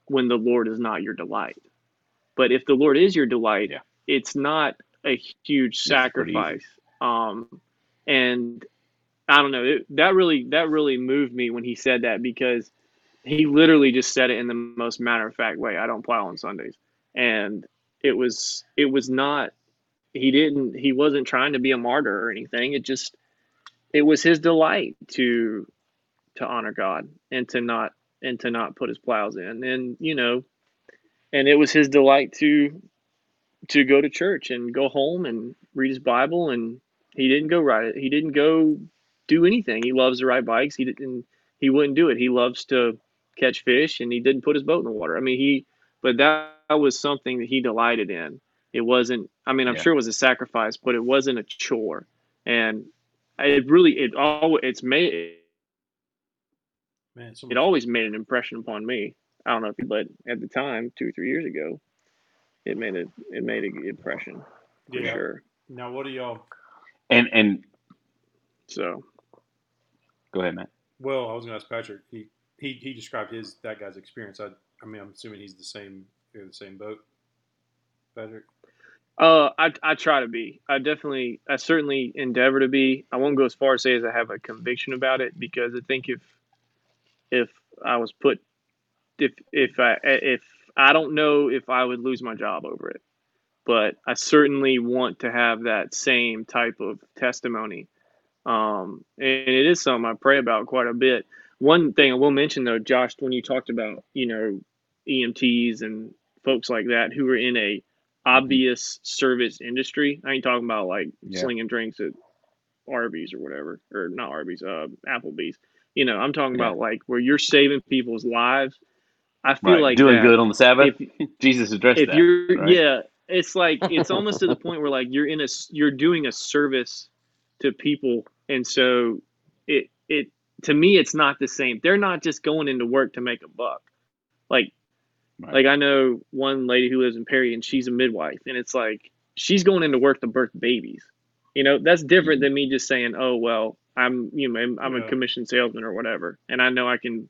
when the Lord is not your delight. But if the Lord is your delight, yeah. it's not a huge sacrifice. Um, and I don't know. It, that really, that really moved me when he said that because. He literally just said it in the most matter-of-fact way. I don't plow on Sundays, and it was it was not. He didn't. He wasn't trying to be a martyr or anything. It just it was his delight to to honor God and to not and to not put his plows in, and you know, and it was his delight to to go to church and go home and read his Bible, and he didn't go ride. He didn't go do anything. He loves to ride bikes. He didn't. He wouldn't do it. He loves to catch fish, and he didn't put his boat in the water. I mean, he, but that was something that he delighted in. It wasn't, I mean, I'm yeah. sure it was a sacrifice, but it wasn't a chore. And it really, it all, it's made, Man, so it always made an impression upon me. I don't know if you, but at the time, two or three years ago, it made a it made an impression for yeah. sure. Now, what do y'all? And and so, go ahead, Matt. Well, I was going to ask Patrick. He he he described his that guy's experience. I I mean, I'm assuming he's the same. You're the same boat, Patrick. Uh, I I try to be. I definitely, I certainly endeavor to be. I won't go as far as say as I have a conviction about it, because I think if if I was put, if if I if I don't know if I would lose my job over it, but I certainly want to have that same type of testimony. Um, and it is something I pray about quite a bit. One thing I will mention though, Josh, when you talked about, you know, E M Ts and folks like that who are in a obvious service industry. I ain't talking about like yeah. slinging drinks at Arby's or whatever, or not Arby's, uh, Applebee's. You know, I'm talking yeah. about like where you're saving people's lives. I feel right. like doing that, good on the Sabbath. If, Jesus addressed if that. You're, right? Yeah, it's like it's almost to the point where like you're in a you're doing a service to people, and so it it to me it's not the same. They're not just going into work to make a buck, like. Right. Like I know one lady who lives in Perry and she's a midwife, and it's like she's going into work to birth babies. You know, that's different than me just saying, "Oh well, I'm you know I'm, I'm yeah. a commissioned salesman or whatever," and I know I can.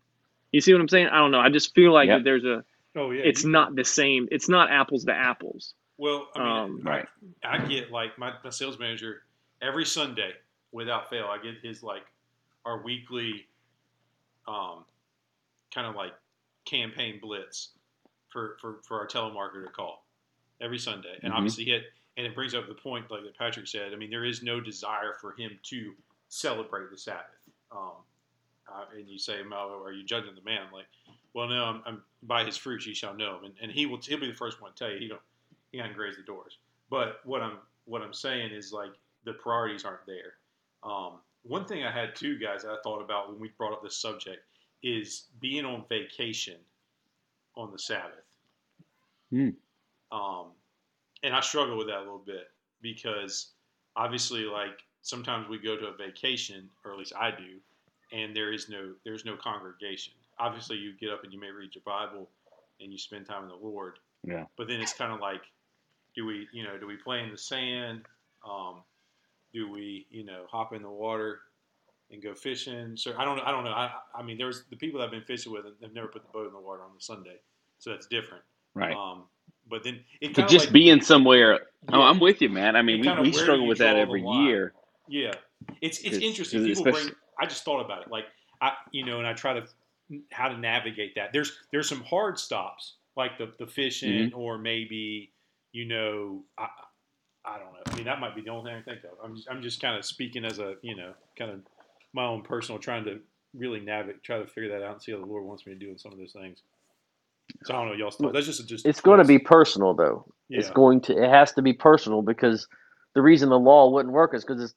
You see what I'm saying? I don't know. I just feel like yeah. that there's a. Oh yeah. It's not the same. It's not apples to apples. Well, I mean, um, right. I, I get like my, my sales manager every Sunday without fail. I get his like our weekly, um, kind of like campaign blitz. For, for, for our telemarketer to call every Sunday. And mm-hmm. obviously it, and it brings up the point like that Patrick said, I mean, there is no desire for him to celebrate the Sabbath. Um, uh, and you say, "Malo, are you judging the man?" I'm like, well, no, I'm, I'm by his fruits, you shall know him. And, and he will, he'll be the first one to tell you, he don't, he doesn't graze the doors. But what I'm, what I'm saying is like the priorities aren't there. Um, one thing I had too, guys, I thought about when we brought up this subject is being on vacation on the Sabbath. Mm. Um, and I struggle with that a little bit because obviously like sometimes we go to a vacation, or at least I do, and there is no, there's no congregation. Obviously you get up and you may read your Bible and you spend time in the Lord. Yeah. But then it's kind of like, do we, you know, do we play in the sand? Um, do we, you know, hop in the water and go fishing? So I don't know. I don't know. I, I mean, there's the people that I've been fishing with, they've never put the boat in the water on the Sunday. So that's different. Right. Um, but then it could just like, being somewhere. Yeah, oh, I'm with you, man. I mean, we, we struggle with that every year. Yeah. It's, it's interesting. People bring, I just thought about it. Like I, you know, and I try to how to navigate that. There's, there's some hard stops like the, the fishing mm-hmm. or maybe, you know, I, I don't know. I mean, that might be the only thing I think of. I'm just, I'm just kind of speaking as a, you know, kind of, my own personal, trying to really navigate, try to figure that out and see how the Lord wants me to do in some of those things. So I don't know, y'all. Still, that's just, just it's going to be personal, though. Yeah. It's going to, it has to be personal because the reason the law wouldn't work is because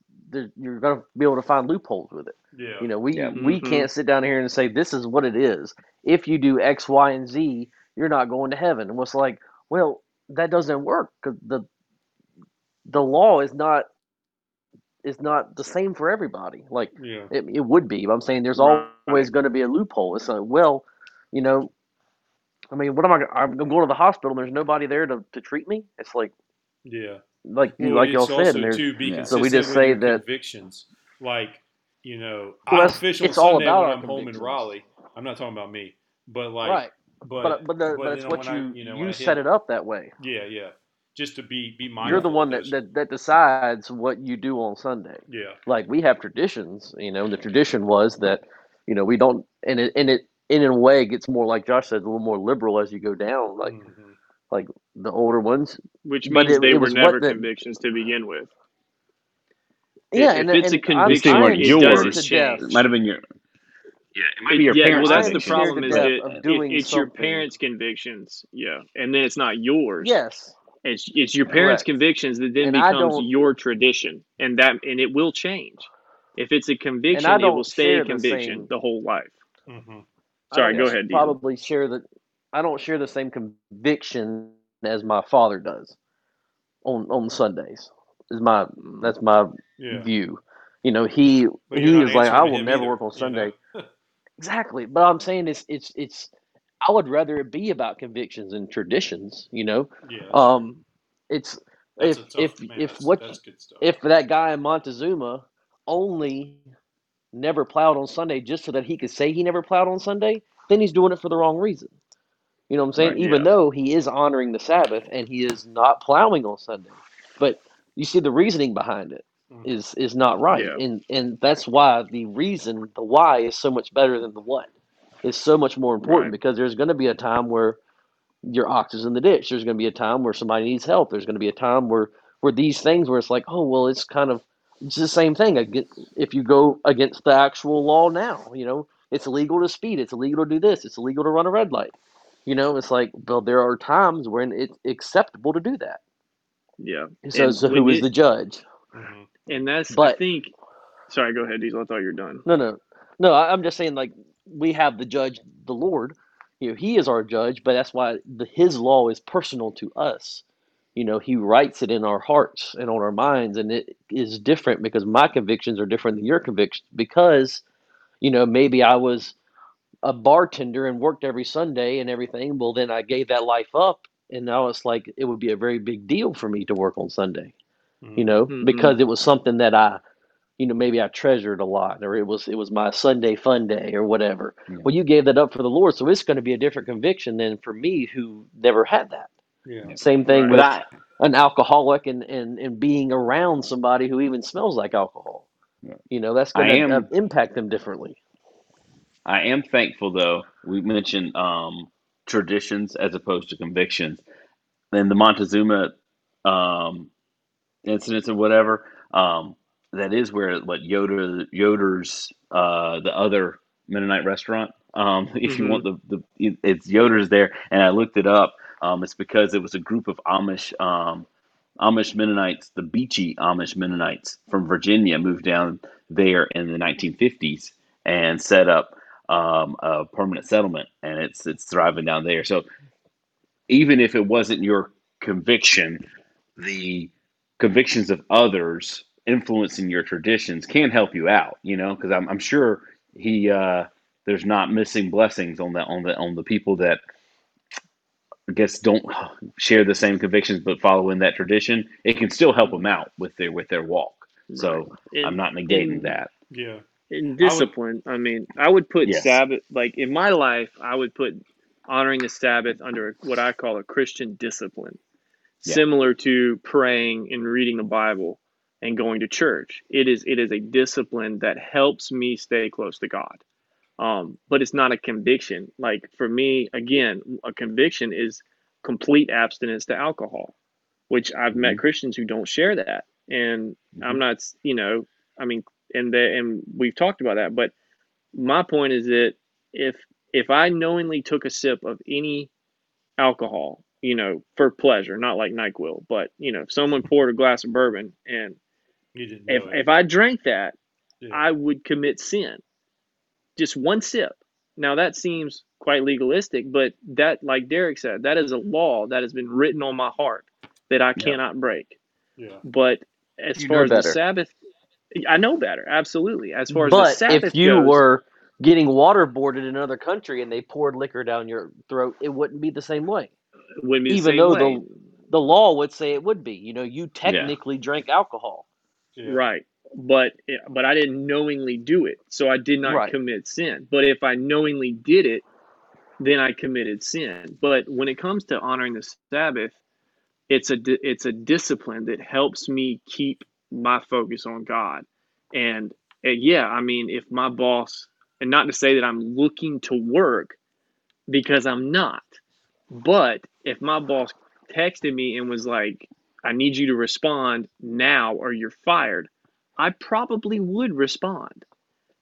you're going to be able to find loopholes with it. Yeah. You know, we yeah. we mm-hmm. can't sit down here and say this is what it is. If you do X, Y, and Z, you're not going to heaven. And it's like, well, that doesn't work because the the law is not. It's not the same for everybody. Like yeah. it, it would be. But I'm saying there's right. always going to be a loophole. It's like, well, you know, I mean, what am I? I'm going to the hospital. And there's nobody there to, to treat me. It's like, yeah, like well, like y'all said. Too, yeah. So we just say that convictions, like you know, well, I'm official it's Sunday all about when I'm home in Raleigh. I'm not talking about me, but like, right. but but, but, the, but, but it's what you I, you, know, you set it up that way. Yeah, yeah. Just to be, be mindful. You're the one that, that, that decides what you do on Sunday. Yeah. Like we have traditions, you know, and the tradition was that, you know, we don't, and it, and it, and in a way it gets more, like Josh said, a little more liberal as you go down, like, mm-hmm. like the older ones. Which means it, they it were never convictions that, to begin with. Yeah. If, and, if it's and, a conviction like yours, it might have been your, yeah, it might it, be your yeah, parents. Well, that's the problem is that it, it's something. Your parents' convictions. Yeah. And then it's not yours. Yes. It's, it's your parents' Correct. Convictions that then and becomes your tradition, and that and it will change. If it's a conviction, it will stay a conviction the, same, the whole life. Mm-hmm. Sorry, go ahead. Probably share the. I don't share the same conviction as my father does on on Sundays. Is my that's my yeah. view. You know, he he is like I will never either, work on Sunday. You know? Exactly. But I'm saying it's it's it's I would rather it be about convictions and traditions, you know. Yeah. Um it's that's if if man, if that's, what that's good stuff. If that guy in Montezuma only never plowed on Sunday just so that he could say he never plowed on Sunday, then he's doing it for the wrong reason. You know what I'm saying? Right, Even yeah. though he is honoring the Sabbath and he is not plowing on Sunday. But you see the reasoning behind it is is not right. Yeah. And and that's why the reason, the why is so much better than the what. It's so much more important right. because there's going to be a time where your ox is in the ditch. There's going to be a time where somebody needs help. There's going to be a time where, where these things where it's like, oh, well, it's kind of it's the same thing. If you go against the actual law now, you know, it's illegal to speed. It's illegal to do this. It's illegal to run a red light. You know, it's like, well, there are times when it's acceptable to do that. Yeah. So, so who is it, the judge? And that's, but, I think, sorry, go ahead, Diesel. I thought you were done. No, no. No, I, I'm just saying, like, we have the judge, the Lord. You know, he is our judge, but that's why the, his law is personal to us. You know, he writes it in our hearts and on our minds, and it is different because my convictions are different than your convictions because, you know, maybe I was a bartender and worked every Sunday and everything. Well, then I gave that life up, and now it's like it would be a very big deal for me to work on Sunday. You know, mm-hmm. because it was something that I, you know, maybe I treasured a lot, or it was it was my Sunday fun day or whatever. Yeah. Well, you gave that up for the Lord, so it's going to be a different conviction than for me who never had that. Yeah. Same thing right. with I, an alcoholic and, and, and being around somebody who even smells like alcohol. Yeah. You know, that's going to uh, impact them differently. I am thankful, though. We mentioned um, traditions as opposed to convictions. And the Montezuma um incidents or whatever, um, that is where what Yoder, Yoder's, uh, the other Mennonite restaurant, um, if mm-hmm. you want the, the, it's Yoder's there. And I looked it up. Um, it's because it was a group of Amish, um, Amish Mennonites, the Beachy Amish Mennonites from Virginia moved down there in the nineteen fifties and set up, um, a permanent settlement, and it's, it's thriving down there. So even if it wasn't your conviction, the convictions of others influencing your traditions can help you out, you know, because I'm, I'm sure he uh, there's not missing blessings on the on the on the people that I guess don't share the same convictions but follow in that tradition. It can still help them out with their with their walk. Right. So and, I'm not negating and, that. Yeah, in discipline. I, would, I mean, I would put yes. Sabbath, like in my life, I would put honoring the Sabbath under what I call a Christian discipline. Yeah. Similar to praying and reading the Bible and going to church. It is it is a discipline that helps me stay close to God. Um, but it's not a conviction. Like for me, again, a conviction is complete abstinence to alcohol, which I've mm-hmm. met Christians who don't share that. And mm-hmm. I'm not, you know, I mean, and the, and we've talked about that. But my point is that if if I knowingly took a sip of any alcohol, you know, for pleasure, not like NyQuil, but, you know, if someone poured a glass of bourbon and you didn't if, if I drank that, yeah. I would commit sin. Just one sip. Now, that seems quite legalistic, but that, like Derek said, that is a law that has been written on my heart that I cannot yeah. break. Yeah. But as you far as better. the Sabbath, I know better. Absolutely. As far as but the Sabbath if you goes, were getting waterboarded in another country and they poured liquor down your throat, it wouldn't be the same way. Women Even though way. the the law would say it would be, you know, you technically yeah. drank alcohol, yeah. right? But but I didn't knowingly do it, so I did not right. commit sin. But if I knowingly did it, then I committed sin. But when it comes to honoring the Sabbath, it's a it's a discipline that helps me keep my focus on God. And, and yeah, I mean, if my boss, and not to say that I'm looking to work, because I'm not. But if my boss texted me and was like, I need you to respond now or you're fired, I probably would respond.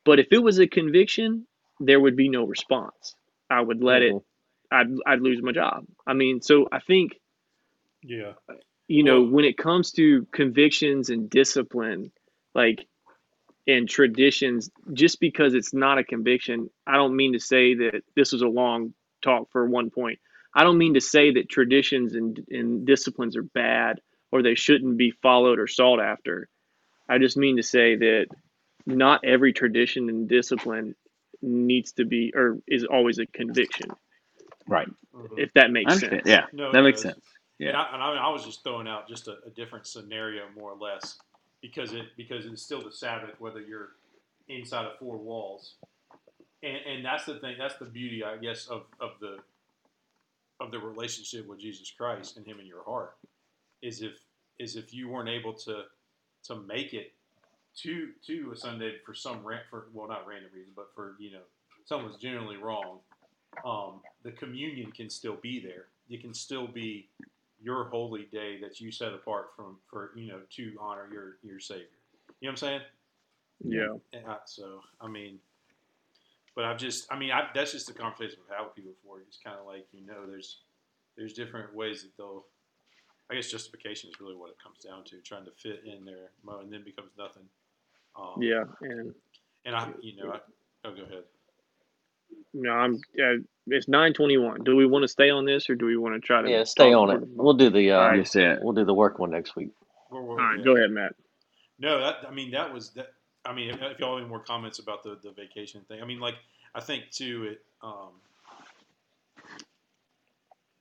But if it was a conviction, there would be no response. I would let mm-hmm. it, I'd, I'd lose my job. I mean, so I think, yeah, you know, well, when it comes to convictions and discipline, like, and traditions, just because it's not a conviction, I don't mean to say that this was a long talk for one point. I don't mean to say that traditions and, and disciplines are bad or they shouldn't be followed or sought after. I just mean to say that not every tradition and discipline needs to be, or is always a conviction. Right. Mm-hmm. If that makes sense. Yeah, no, that makes does. sense. Yeah. And, I, and I, mean, I was just throwing out just a, a different scenario, more or less, because it because it's still the Sabbath, whether you're inside of four walls. And, and that's the thing. That's the beauty, I guess, of, of the of the relationship with Jesus Christ and Him in your heart. Is if is if you weren't able to to make it to to a Sunday for some rant for well not random reason, but for you know someone's generally wrong, um, the communion can still be there. It can still be your holy day that you set apart from for you know to honor your your Savior. You know what I'm saying? Yeah. And I, so I mean. But I've just, I mean, I've, that's just the conversation I've had with people before. It's kind of like, you know, there's there's different ways that they'll, I guess justification is really what it comes down to, trying to fit in there, and then becomes nothing. Um, yeah. And, and I, you know, I, oh, go ahead. No, I'm, uh, it's nine twenty-one. Do we want to stay on this or do we want to try to? Yeah, stay on it. We'll do the, uh, right. we'll do the work one next week. We're, we're, All right, yeah. Go ahead, Matt. No, that, I mean, that was, that. I mean, if, if y'all have any more comments about the, the vacation thing, I mean, like, I think too, it, um,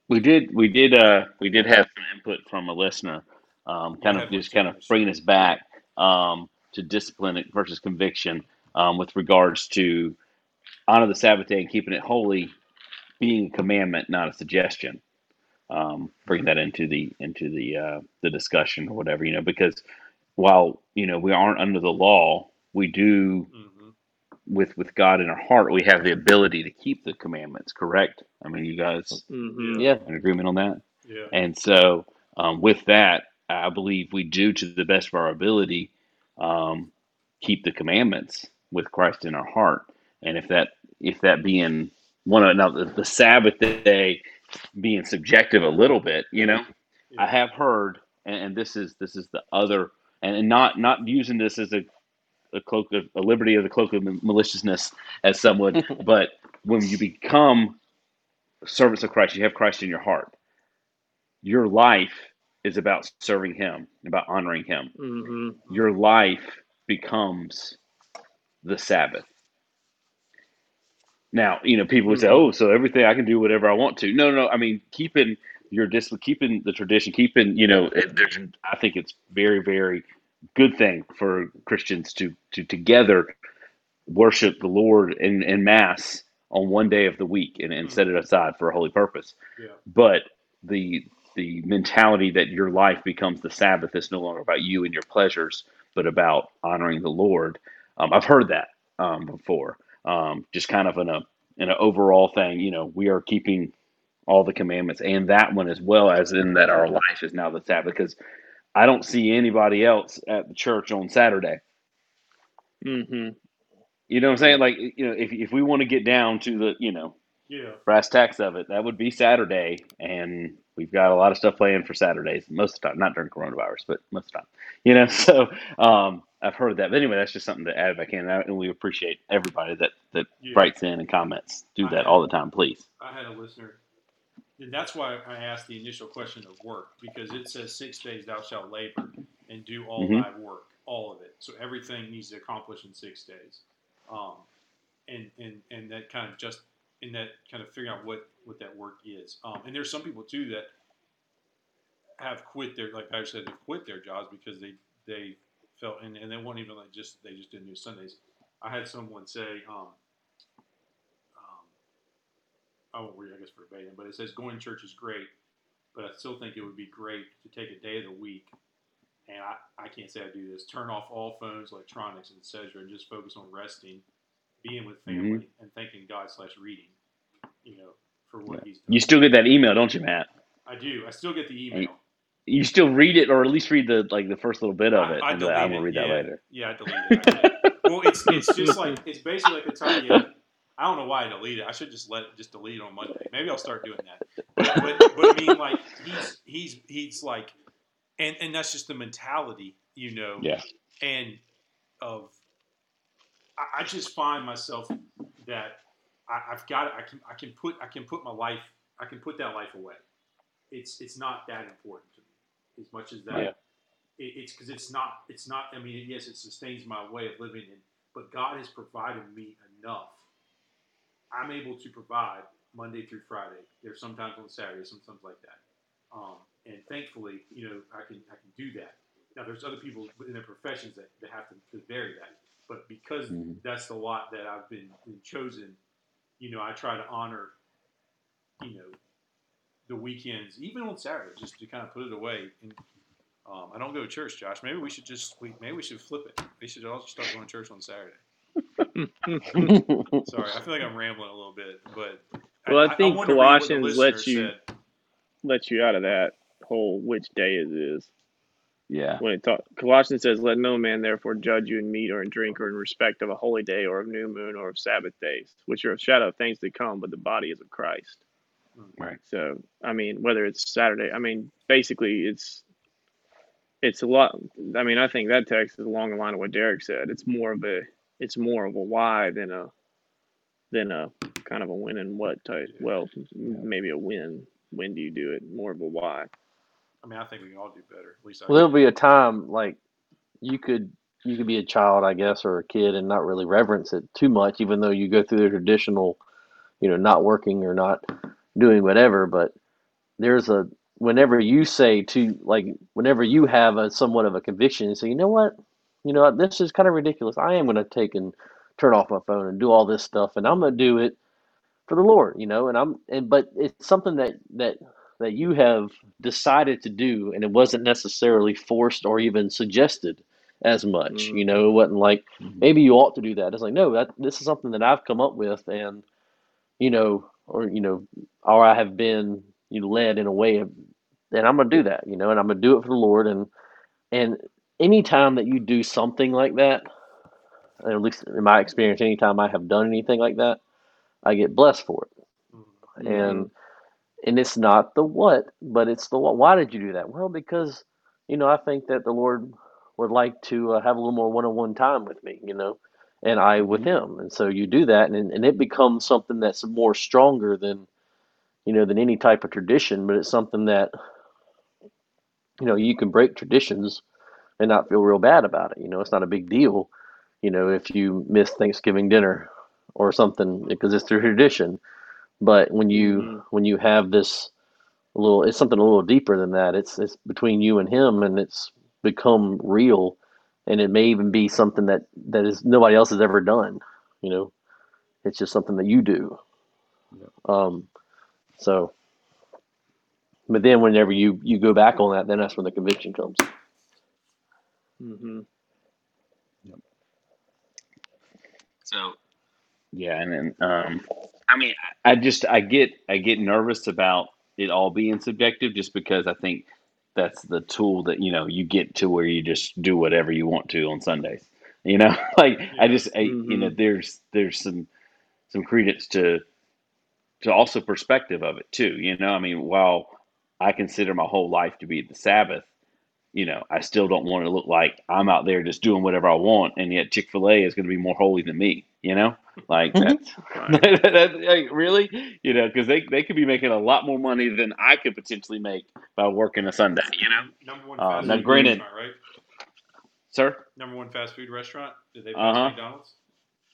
we did, we did, uh, we did have some input from a listener, um, kind of just kind of bringing us back, um, to discipline versus conviction, um, with regards to honor the Sabbath day and keeping it holy being a commandment, not a suggestion. Um, bring that into the, into the, uh, the discussion or whatever, you know, because while, you know, we aren't under the law, we do mm-hmm. with with God in our heart, we have the ability to keep the commandments, correct? I mean, you guys mm-hmm. yeah. in agreement on that? Yeah. And so um, with that, I believe we do, to the best of our ability, um, keep the commandments with Christ in our heart. And if that if that being one of now the, the Sabbath day being subjective a little bit, you know, yeah. I have heard, and, and this is this is the other. And not, not using this as a a cloak of a liberty or the cloak of maliciousness, as some would, but when you become servants of Christ, you have Christ in your heart. Your life is about serving Him, about honoring Him. Mm-hmm. Your life becomes the Sabbath. Now, you know, people would mm-hmm. say, "Oh, so everything I can do whatever I want to." No, no, no. I mean, keeping. You're just keeping the tradition, keeping, you know, there's, I think it's very, very good thing for Christians to, to together worship the Lord in, in mass on one day of the week and, and set it aside for a holy purpose. Yeah. But the, the mentality that your life becomes the Sabbath is no longer about you and your pleasures, but about honoring the Lord. Um, I've heard that um, before, um, just kind of in a, in an overall thing, you know, we are keeping all the commandments, and that one as well, as in that our life is now the Sabbath, because I don't see anybody else at the church on Saturday. Mm-hmm. You know what I'm saying? Like, you know, if if we want to get down to the, you know, yeah. brass tacks of it, that would be Saturday, and we've got a lot of stuff planned for Saturdays most of the time, not during coronavirus, but most of the time. You know, so um, I've heard that. But anyway, that's just something to add if I can, and we appreciate everybody that, that yeah. writes in and comments. Do I that had, all the time, please. I had a listener. And that's why I asked the initial question of work, because it says six days thou shalt labor and do all mm-hmm. thy work, all of it. So everything needs to accomplish in six days. Um, and, and, and that kind of just in that kind of figuring out what, what that work is. Um, and there's some people too that have quit their, like I said, they've quit their jobs because they, they felt, and, and they weren't even like just, they just didn't do Sundays. I had someone say, um, I won't read, I guess, verbatim, but it says going to church is great, but I still think it would be great to take a day of the week, and I, I can't say I do this, turn off all phones, electronics, et cetera, and just focus on resting, being with family, mm-hmm. and thanking God slash reading, you know, for what yeah. He's done. You still get that email, don't you, Matt? I do. I still get the email. You still read it, or at least read the like the first little bit of it. I, I, delete I will read it. that yeah. later. Yeah, I delete it. I well, it's it's just like, it's basically like a time, yeah. I don't know why I delete it. I should just let it, just delete it on Monday. Maybe I'll start doing that. But, but, but I mean, like he's he's he's like, and, and that's just the mentality, you know. Yeah. And of, I, I just find myself that I, I've got I can I can put I can put my life I can put that life away. It's it's not that important to me as much as that. Yeah. It, it's because it's not it's not. I mean, yes, it sustains my way of living, in, but God has provided me enough I'm able to provide Monday through Friday. There's sometimes on Saturday, sometimes like that. Um, and thankfully, you know, I can I can do that. Now, there's other people in their professions that, that have to, to vary that. But because mm-hmm. that's the lot that I've been, been chosen, you know, I try to honor, you know, the weekends, even on Saturday, just to kind of put it away. And um, I don't go to church, Josh. Maybe we should just, we, maybe we should flip it. We should all start going to church on Saturday. Sorry, I feel like I'm rambling a little bit, but well, I, I think I Colossians lets you said. let you out of that whole which day it is. Yeah. When it talk, Colossians says, "Let no man therefore judge you in meat or in drink or in respect of a holy day or of new moon or of Sabbath days, which are a shadow of things to come, but the body is of Christ." Right. So, I mean, whether it's Saturday, I mean, basically, it's it's a lot. I mean, I think that text is along the line of what Derek said. It's more of a it's more of a why than a than a kind of a when and what type. Well, yeah. maybe a when. When do you do it? More of a why. I mean, I think we can all do better. At least I well, there'll be a time like you could you could be a child, I guess, or a kid, and not really reverence it too much, even though you go through the traditional, you know, not working or not doing whatever. But there's a whenever you say to like whenever you have a somewhat of a conviction and say, you know what, you know what, this is kind of ridiculous. I am going to take and turn off my phone and do all this stuff, and I'm going to do it for the Lord, you know. And I'm and but it's something that that. that you have decided to do, and it wasn't necessarily forced or even suggested as much. Mm-hmm. You know, it wasn't like, mm-hmm. maybe you ought to do that. It's like, no, that, this is something that I've come up with, and, you know, or, you know, or I have been you know, led in a way of, and I'm going to do that, you know, and I'm going to do it for the Lord. And, and anytime that you do something like that, at least in my experience, anytime I have done anything like that, I get blessed for it. Mm-hmm. And, And it's not the what, but it's the what. Why did you do that? Well, because, you know, I think that the Lord would like to uh, have a little more one-on-one time with me, you know, and I with him. And so you do that, and, and it becomes something that's more stronger than, you know, than any type of tradition. But it's something that, you know, you can break traditions and not feel real bad about it. You know, it's not a big deal, you know, if you miss Thanksgiving dinner or something because it's through tradition. But when you mm-hmm. when you have this little, it's something a little deeper than that. It's it's between you and him, and it's become real, and it may even be something that, that is nobody else has ever done. You know, it's just something that you do. Yeah. Um, so, but then whenever you, you go back on that, then that's when the conviction comes. Mm-hmm. Yep. So. Yeah, and then um, I mean, I just I get I get nervous about it all being subjective, just because I think that's the tool that you know you get to where you just do whatever you want to on Sundays. You know, like I just I, mm-hmm. you know there's there's some some credence to to also perspective of it too. You know, I mean, while I consider my whole life to be the Sabbath, you know, I still don't want to look like I'm out there just doing whatever I want, and yet Chick-fil-A is going to be more holy than me. You know, like that's, that, that, like, really, you know, because they, they could be making a lot more money than I could potentially make by working a Sunday, you know. Number one fast uh, food now, granted, restaurant, right? Sir? Number one fast food restaurant? Did they pass uh-huh. McDonald's?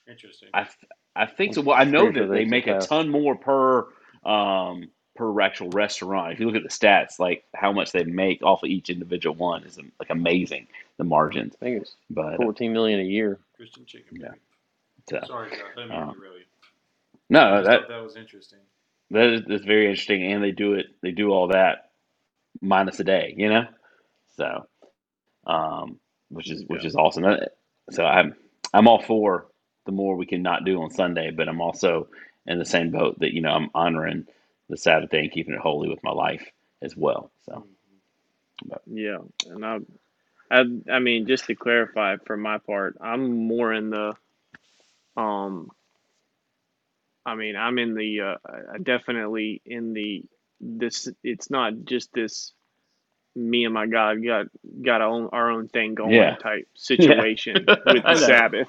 Interesting. I I think so. Well, I know that they make a ton more per um per actual restaurant. If you look at the stats, like how much they make off of each individual one is like amazing, the margins. I think it's but, fourteen million dollars a year. Christian chicken. Yeah. So, Sorry, Josh. I didn't um, you really. No, that that was interesting. That is that's very interesting, and they do it. They do all that minus a day, you know. So, um, which is yeah. which is awesome. So I'm I'm all for the more we can not do on Sunday, but I'm also in the same boat that you know I'm honoring the Sabbath day and keeping it holy with my life as well. So, mm-hmm. but. yeah, and I, I I mean just to clarify for my part, I'm more in the Um, I mean, I'm in the, uh, I definitely in the, this, it's not just this, me and my God got, got our own, our own thing going yeah. type situation yeah. with the Sabbath.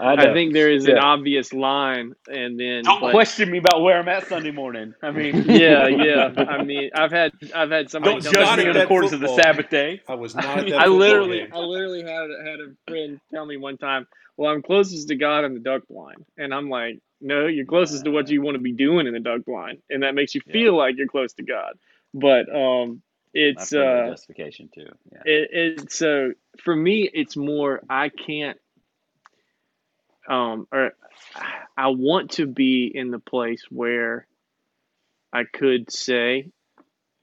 I, I think there is yeah. an obvious line. And then don't but, question me about where I'm at Sunday morning. I mean, yeah, yeah. I mean, I've had, I've had somebody. Don't judge me on the course football. Of the Sabbath day. I was not. I, mean, I literally, game. I literally had, had a friend tell me one time, well, I'm closest to God in the duck blind. And I'm like, No, you're closest to what you want to be doing in the duck blind, and that makes you feel yeah. like you're close to God. But um, it's uh, justification too. Yeah. It, it so for me, it's more I can't. Um, or I want to be in the place where I could say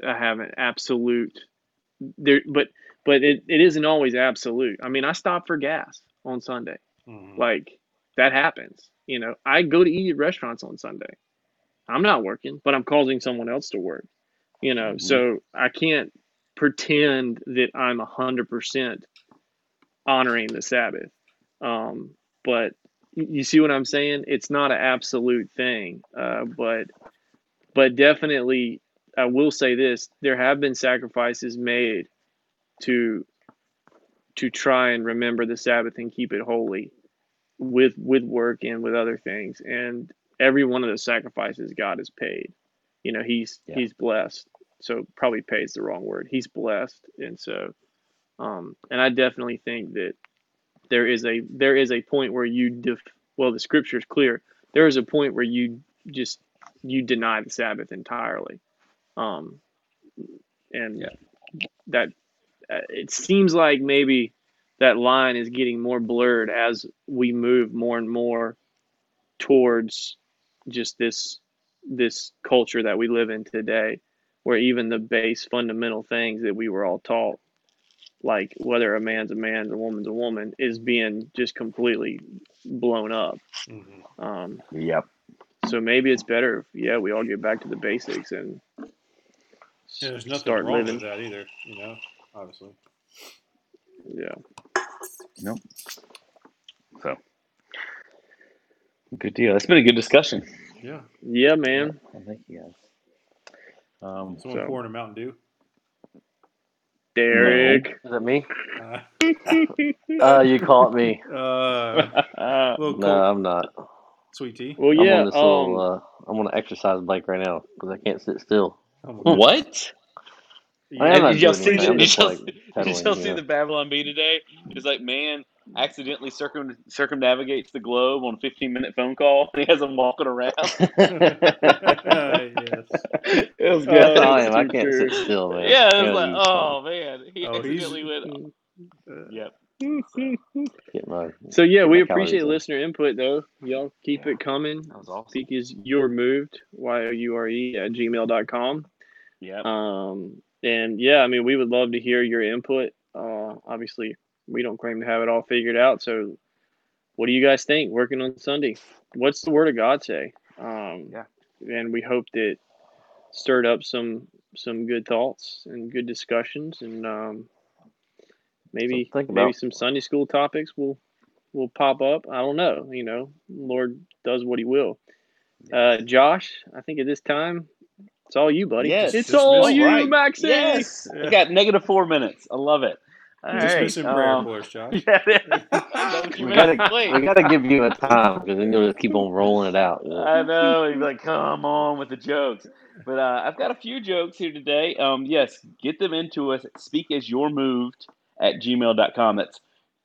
I have an absolute there, but but it, it isn't always absolute. I mean, I stopped for gas on Sunday, mm-hmm. like that happens. You know, I go to eat at restaurants on Sunday. I'm not working, but I'm causing someone else to work. You know, mm-hmm. so I can't pretend that I'm a hundred percent honoring the Sabbath. Um, but you see what I'm saying? It's not an absolute thing. Uh, but, but definitely I will say this, there have been sacrifices made to, to try and remember the Sabbath and keep it holy with, with work and with other things. And every one of those sacrifices, God has paid, you know, he's, yeah. he's blessed. So probably pays the wrong word. He's blessed. And so, um, and I definitely think that, There is a there is a point where you def, well the scripture is clear. There is a point where you just you deny the Sabbath entirely, um, and yeah. that uh, it seems like maybe that line is getting more blurred as we move more and more towards just this this culture that we live in today, where even the base fundamental things that we were all taught, like whether a man's a man, a woman's a woman, is being just completely blown up. Mm-hmm. Um, yep. So maybe it's better if, yeah, we all get back to the basics and yeah, there's nothing start wrong living. With that either, you know, obviously. Yeah. Nope. So, good deal. That's been a good discussion. Yeah. Yeah, man. Yeah, I think, yes. Um, Someone so. pouring a Mountain Dew. Derek. No. Is that me? Uh, uh, you caught me. Uh, uh, no, nah, I'm not. Sweet tea. Well, yeah. I'm on, this um, little, uh, I'm on an exercise bike right now because I can't sit still. Oh what? Yeah. Did y'all see, the, did y'all, like, pedaling, did y'all see the Babylon Bee today? It's like, man accidentally circum, circumnavigates the globe on a fifteen minute phone call. He has him walking around. Yes. It was good. Oh, I, I can't sit still, man. Yeah, it was it like, was oh, man. He oh, accidentally went. Uh, yep. So, so, yeah, we appreciate listener in. input, though. Y'all keep yeah. it coming. That was awesome. Speak is your moved, Y O U R E, at gmail dot com. Yeah. Um, and, yeah, I mean, we would love to hear your input. Uh, obviously, we don't claim to have it all figured out. So what do you guys think working on Sunday? What's the word of God say? Um, yeah. And we hope that stirred up some, some good thoughts and good discussions and, um, maybe, maybe some Sunday school topics will, will pop up. I don't know, you know, Lord does what he will. Uh, Josh, I think at this time, it's all you, buddy. Yes, it's all you, right. Maxie. Yes. Yeah. I got negative four minutes. I love it. All just right. Some prayer um, for us, Josh. Yeah, we got to give you a time because then you'll just keep on rolling it out. Yeah. I know. You'd be like, come on with the jokes. But uh, I've got a few jokes here today. Um, yes, get them into us. Speak as you're moved at gmail dot com. That's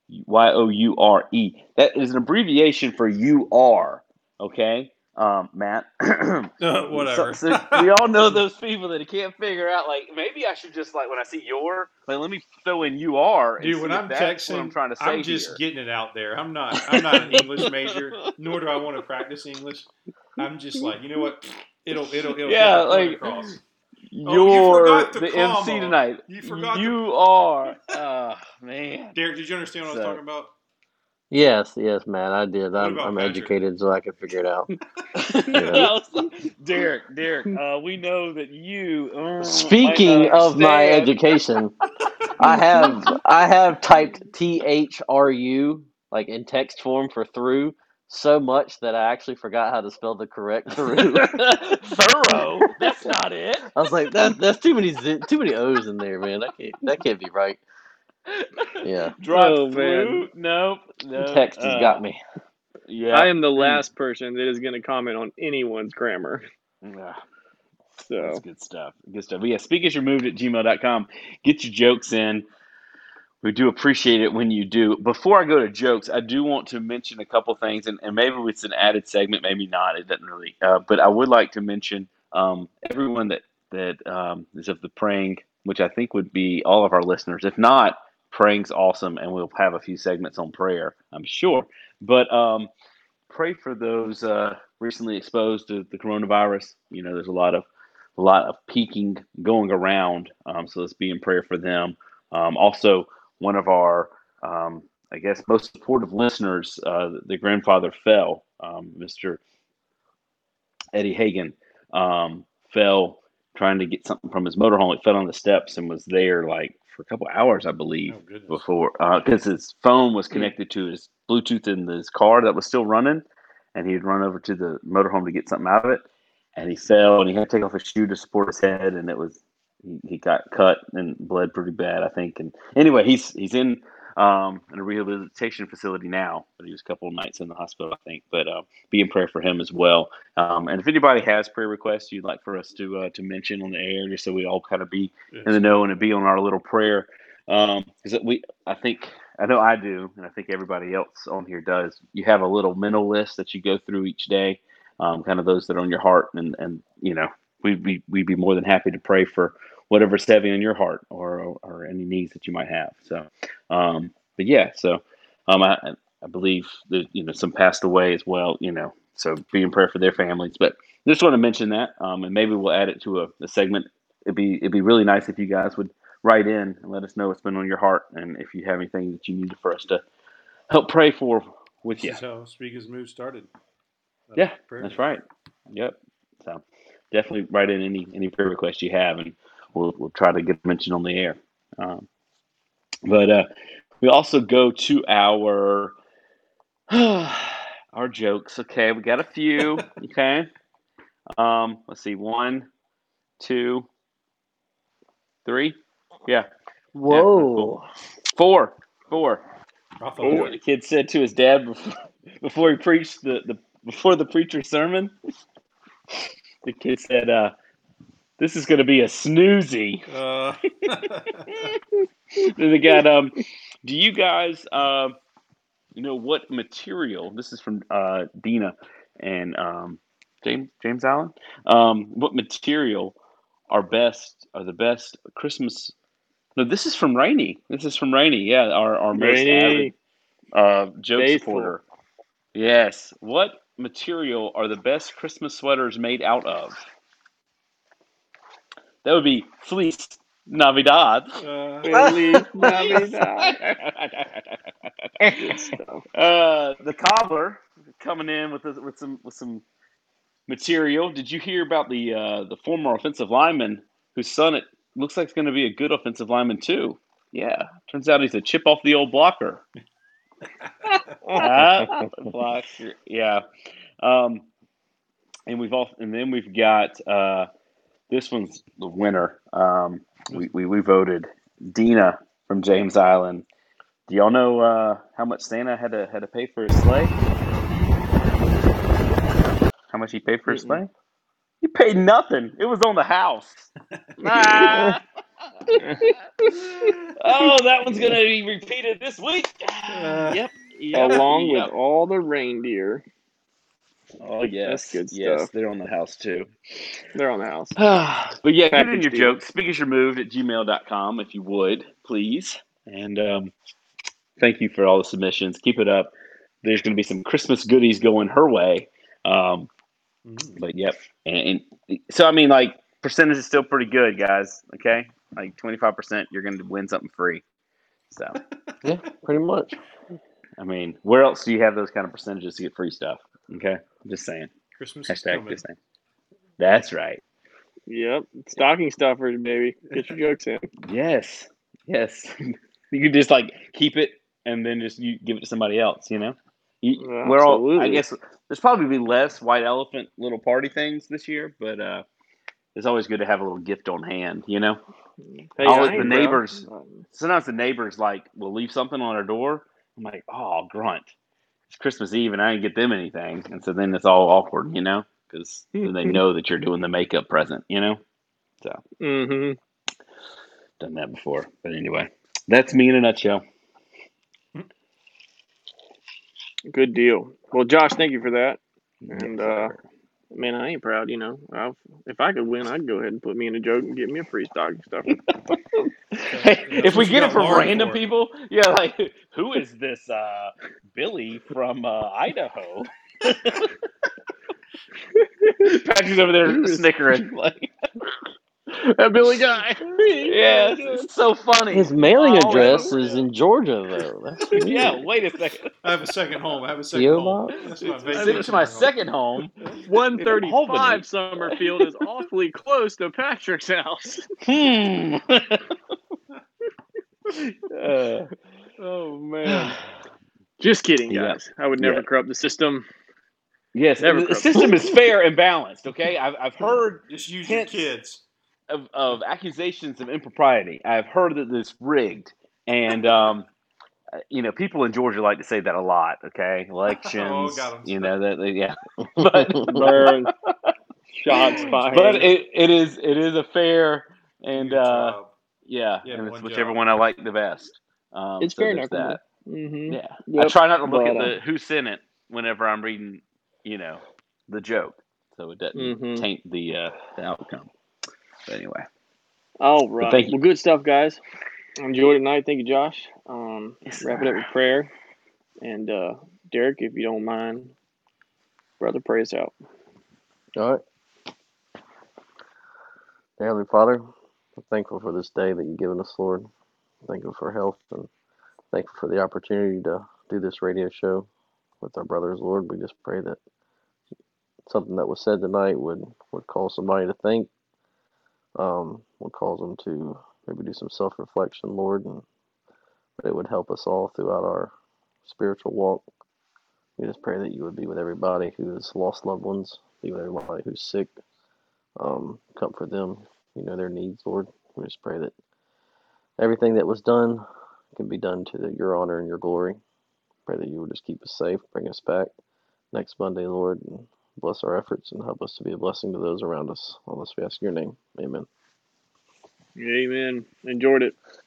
Y O U R E. That is an abbreviation for you are, okay, um, Matt? uh, whatever. So, so we all know those people that can't figure out, like, maybe I should just, like, when I see your... Like, let me throw in you are. Dude, when I'm texting, what I'm trying to say I'm just here. Getting it out there. I'm not I'm not an English major, nor do I want to practice English. I'm just like, you know what? It'll it'll it'll yeah, like, across. You're oh, you the, the M C tonight. You forgot You the... are. Oh, man. Derek, did you understand what so. I was talking about? Yes, yes, man, I did. I'm, I'm educated, so I can figure it out. Yeah. Derek, Derek, uh, we know that you. Uh, Speaking of my education, I have I have typed T H R U like in text form for through so much that I actually forgot how to spell the correct through. Thorough. That's not it. I was like, that that's too many too many O's in there, man. That can't that can't be right. Yeah. Drive oh, through? Man. Nope. No. Text has uh, got me. Yeah. I am the last person that is going to comment on anyone's grammar. Yeah. So that's good stuff. Good stuff. But yeah, speak as you're moved at gmail dot com. Get your jokes in. We do appreciate it when you do. Before I go to jokes, I do want to mention a couple things, and, and maybe it's an added segment, maybe not. It doesn't really. Uh, but I would like to mention um, everyone that, that um, is of the praying, which I think would be all of our listeners. If not, praying's awesome, and we'll have a few segments on prayer, I'm sure. But um, pray for those uh, recently exposed to the coronavirus. You know, there's a lot of a lot of peaking going around, um, so let's be in prayer for them. Um, also, one of our, um, I guess, most supportive listeners, uh, the grandfather fell, um, Mister Eddie Hagen, um, fell trying to get something from his motorhome. It fell on the steps and was there like for a couple hours, I believe, oh, before, because uh, his phone was connected to his Bluetooth in his car that was still running, and he'd run over to the motorhome to get something out of it, and he fell, and he had to take off his shoe to support his head, and it was... He got cut and bled pretty bad, I think. And anyway, he's he's in um, in a rehabilitation facility now, but he was a couple of nights in the hospital, I think. But uh, be in prayer for him as well. Um, and if anybody has prayer requests you'd like for us to uh, to mention on the air, just so we all kind of be yes. in the know and be on our little prayer, because um, we, I think, I know I do, and I think everybody else on here does. You have a little mental list that you go through each day, um, kind of those that are on your heart, and and you know. We'd be, we'd be more than happy to pray for whatever's heavy on your heart or or any needs that you might have. So, um, but yeah, so um, I I believe that, you know, some passed away as well, you know, so be in prayer for their families. But just want to mention that, um, and maybe we'll add it to a, a segment. It'd be it'd be really nice if you guys would write in and let us know what's been on your heart, and if you have anything that you need for us to help pray for with you. This is how Speak As Move started. Yeah, that's right. Yep. So. Definitely write in any any prayer requests you have, and we'll we'll try to get mentioned on the air. Um, but uh, we also go to our our jokes. Okay, we got a few. Okay, um, let's see. One, two, three. Yeah. Whoa. Yeah, cool. Four. Four. Four. The kid said to his dad before, before he preached the, the before the preacher's sermon. The kid said, uh, this is going to be a snoozy. Uh. Then they got, um, do you guys uh, know what material, this is from uh, Dina and um, James James Allen, um, what material are best, are the best Christmas, no, this is from Rainy. This is from Rainy, yeah, our, our most avid uh, joke Faithful. supporter. Yes, what material are the best Christmas sweaters made out of? That would be fleece Navidad. Uh, fleece Navidad. uh, the cobbler coming in with a, with some with some material. Did you hear about the uh, the former offensive lineman whose son it looks like is going to be a good offensive lineman too? Yeah, turns out he's a chip off the old blocker. uh, yeah, um, and we've all, and then we've got uh, this one's the winner. Um, we, we we voted Dina from James Island. Do y'all know uh, how much Santa had to had to pay for his sleigh? How much he paid for his sleigh? He paid nothing. It was on the house. ah. Oh, that one's going to be repeated this week. Uh, yep. yep. Along yep. with all the reindeer. Oh, yes. That's good yes, stuff. They're on the house, too. They're on the house. But yeah, put in your deal. jokes. speak as you're moved at gmail dot com if you would, please. And um, thank you for all the submissions. Keep it up. There's going to be some Christmas goodies going her way. Um, mm-hmm. But, yep. And, and so, I mean, like, percentage is still pretty good, guys. Okay? Like twenty-five percent, you're going to win something free. So yeah, pretty much. I mean, where else do you have those kind of percentages to get free stuff? Okay, I'm just saying. Christmas is coming. Just saying. That's right. Yep, stocking stuffers, baby. Get your jokes in. Yes, yes. You can just like keep it and then just you give it to somebody else. You know, you, well, we're all. I guess there's probably be less white elephant little party things this year, but uh, it's always good to have a little gift on hand. You know. Hey, All the neighbors, bro. Sometimes the neighbors like will leave something on our door. I'm like, oh, grunt. It's Christmas Eve and I didn't get them anything. And so then it's all awkward, you know, because they know that you're doing the makeup present, you know? So, mm-hmm. Done that before. But anyway, that's me in a nutshell. Good deal. Well, Josh, thank you for that. And uh, man, I ain't proud. You know, I've, if I could win, I'd go ahead and put me in a joke and get me a free stocking stuffer. Hey, if we get it from random people, yeah, like who is this uh, Billy from uh, Idaho? Patrick's over there snickering like that Billy guy. Yeah, it's so funny. His mailing oh, address is in Georgia, though. Yeah, wait a second. I have a second home. I have a second Yo, home. That's my, it's my second home. one thirty-five Summerfield is awfully close to Patrick's house. Hmm. uh, oh, man. Just kidding, guys. Yeah. I would never yeah. corrupt the system. Yes, never the corrupt. System is fair and balanced, okay? I've, I've heard. Just use your kids. Of, of accusations of impropriety. I've heard that it's rigged. And, um, you know, people in Georgia like to say that a lot, okay? Elections, oh, you know, that, that yeah. But, Burn. Shots fired. But it, it is it is a fair and, uh, yeah, yeah, and it's whichever job. One I like the best. Um, it's so fair enough. That. Mm-hmm. Yeah. Yep. I try not to look but, at the who's in it whenever I'm reading, you know, the joke. So it doesn't mm-hmm. taint the, uh, the outcome. But anyway, all right. Well, well, good stuff, guys. Enjoy tonight. Thank you, Josh. Um, yes, wrap it up with prayer. And uh, Derek, if you don't mind, brother, pray us out. All right. Heavenly Father, I'm thankful for this day that you've given us, Lord. I'm thankful for health and thankful for the opportunity to do this radio show with our brothers, Lord. We just pray that something that was said tonight would, would cause somebody to think. Um, would cause them to maybe do some self-reflection, Lord, and that it would help us all throughout our spiritual walk. We just pray that you would be with everybody who has lost loved ones, be with everybody who's sick, um, comfort them, you know, their needs, Lord. We just pray that everything that was done can be done to your honor and your glory. Pray that you would just keep us safe, bring us back next Monday, Lord, and bless our efforts and help us to be a blessing to those around us. All this we ask in your name. Amen. Amen. Enjoyed it.